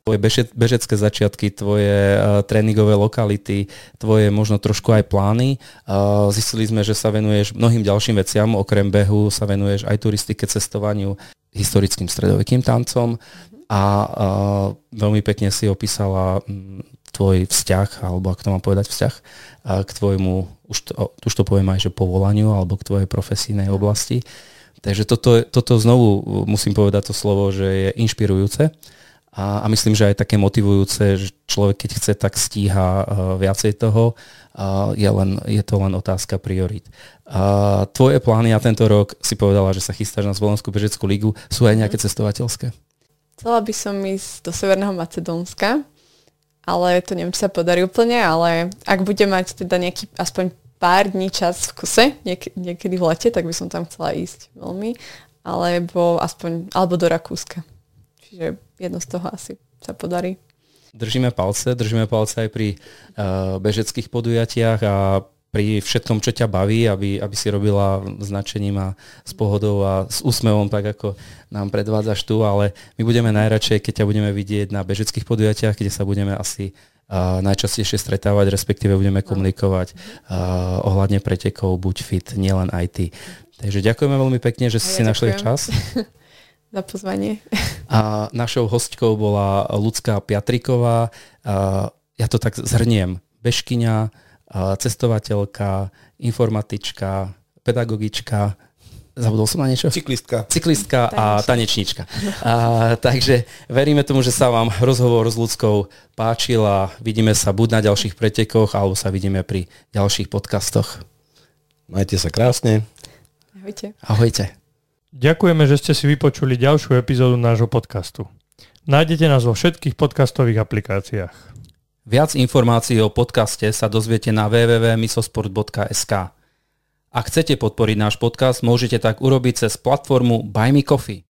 tvoje bežecké začiatky, tvoje tréningové lokality, tvoje možno trošku aj plány. Zistili sme, že sa venuješ mnohým ďalším veciam, okrem behu sa venuješ aj turistike, cestovaniu, historickým stredovekým tancom a veľmi pekne si opísala tvoj vzťah, alebo ak to mám povedať vzťah, k tvojmu, už to poviem aj, že povolaniu, alebo k tvojej profesijnej oblasti. Takže toto znovu musím povedať to slovo, že je inšpirujúce. A myslím, že aj také motivujúce, že človek, keď chce, tak stíha viacej toho. Je to len otázka priorít. Tvoje plány na tento rok, si povedala, že sa chystáš na Zvolenskú bežeckú ligu, sú aj nejaké cestovateľské? Chcela by som ísť do Severného Macedónska, ale to neviem, či sa podarí úplne, ale ak bude mať teda nejaký aspoň pár dní čas v kuse, niekedy v lete, tak by som tam chcela ísť veľmi, alebo do Rakúska. Čiže jedno z toho asi sa podarí. Držíme palce aj pri bežeckých podujatiach a pri všetkom, čo ťa baví, aby si robila značením a s pohodou a s úsmevom, tak ako nám predvádzaš tu, ale my budeme najradšej, keď ťa budeme vidieť na bežeckých podujatiach, kde sa budeme asi najčastejšie stretávať, respektíve budeme komunikovať ohľadne pretekov Buď fit, nielen aj ty. Takže ďakujeme veľmi pekne, že si našli čas. Za pozvanie. A našou hostkou bola Ľudská Piatriková. Ja to tak zhrniem. Bežkyňa, cestovateľka, informatička, pedagogička, zabudol som na niečo? Cyklistka a tanečnička. Takže veríme tomu, že sa vám rozhovor s Ľudskou páčil a vidíme sa buď na ďalších pretekoch, alebo sa vidíme pri ďalších podcastoch. Majte sa krásne. Ahojte. Ďakujeme, že ste si vypočuli ďalšiu epizódu nášho podcastu. Nájdete nás vo všetkých podcastových aplikáciách. Viac informácií o podcaste sa dozviete na www.misosport.sk. Ak chcete podporiť náš podcast, môžete tak urobiť cez platformu Buy Me Coffee.